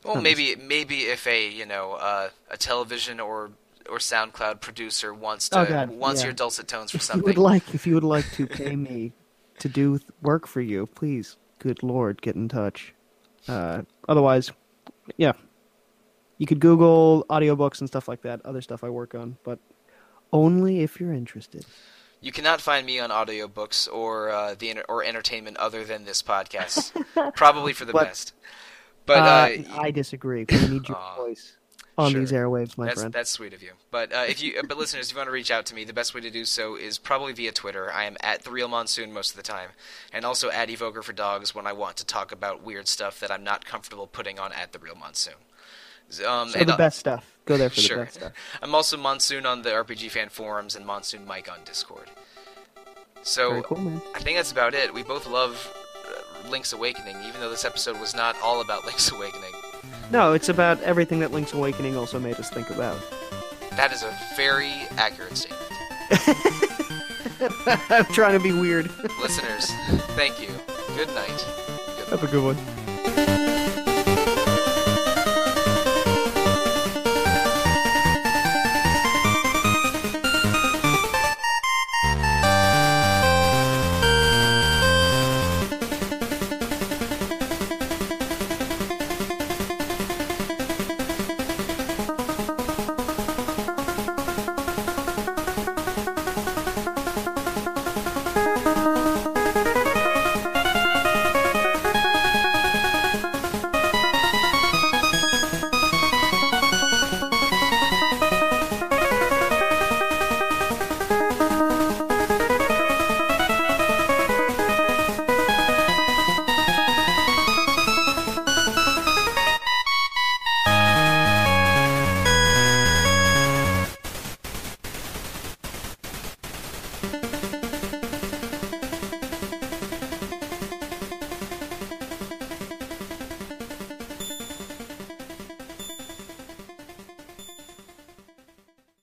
Well, maybe nice. maybe if a you know uh, a television or or SoundCloud producer wants to oh God, wants yeah. your dulcet tones for if something. You would like if you would like to pay me to do work for you, please, good Lord, get in touch. Uh, otherwise, yeah, you could Google audiobooks and stuff like that, other stuff I work on, but only if you're interested. You cannot find me on audiobooks or uh, the or entertainment other than this podcast. Probably for the but, best. But uh, uh, I disagree. We need your uh, voice on sure. these airwaves, my that's, friend. That's sweet of you. But uh, if you, but listeners, if you want to reach out to me, the best way to do so is probably via Twitter. I am at The Real Monsoon most of the time, and also at Evoker for Dogs when I want to talk about weird stuff that I'm not comfortable putting on at The Real Monsoon. Um, so and, the best stuff. Go there for sure. the best stuff. I'm also Monsoon on the R P G Fan forums and Monsoon Mike on Discord. So Very cool, man. I think that's about it. We both love Link's Awakening, even though this episode was not all about Link's Awakening. No, it's about everything that Link's Awakening also made us think about. That is a very accurate statement. I'm trying to be weird. Listeners, thank you. Good night. Good Have night. a good one.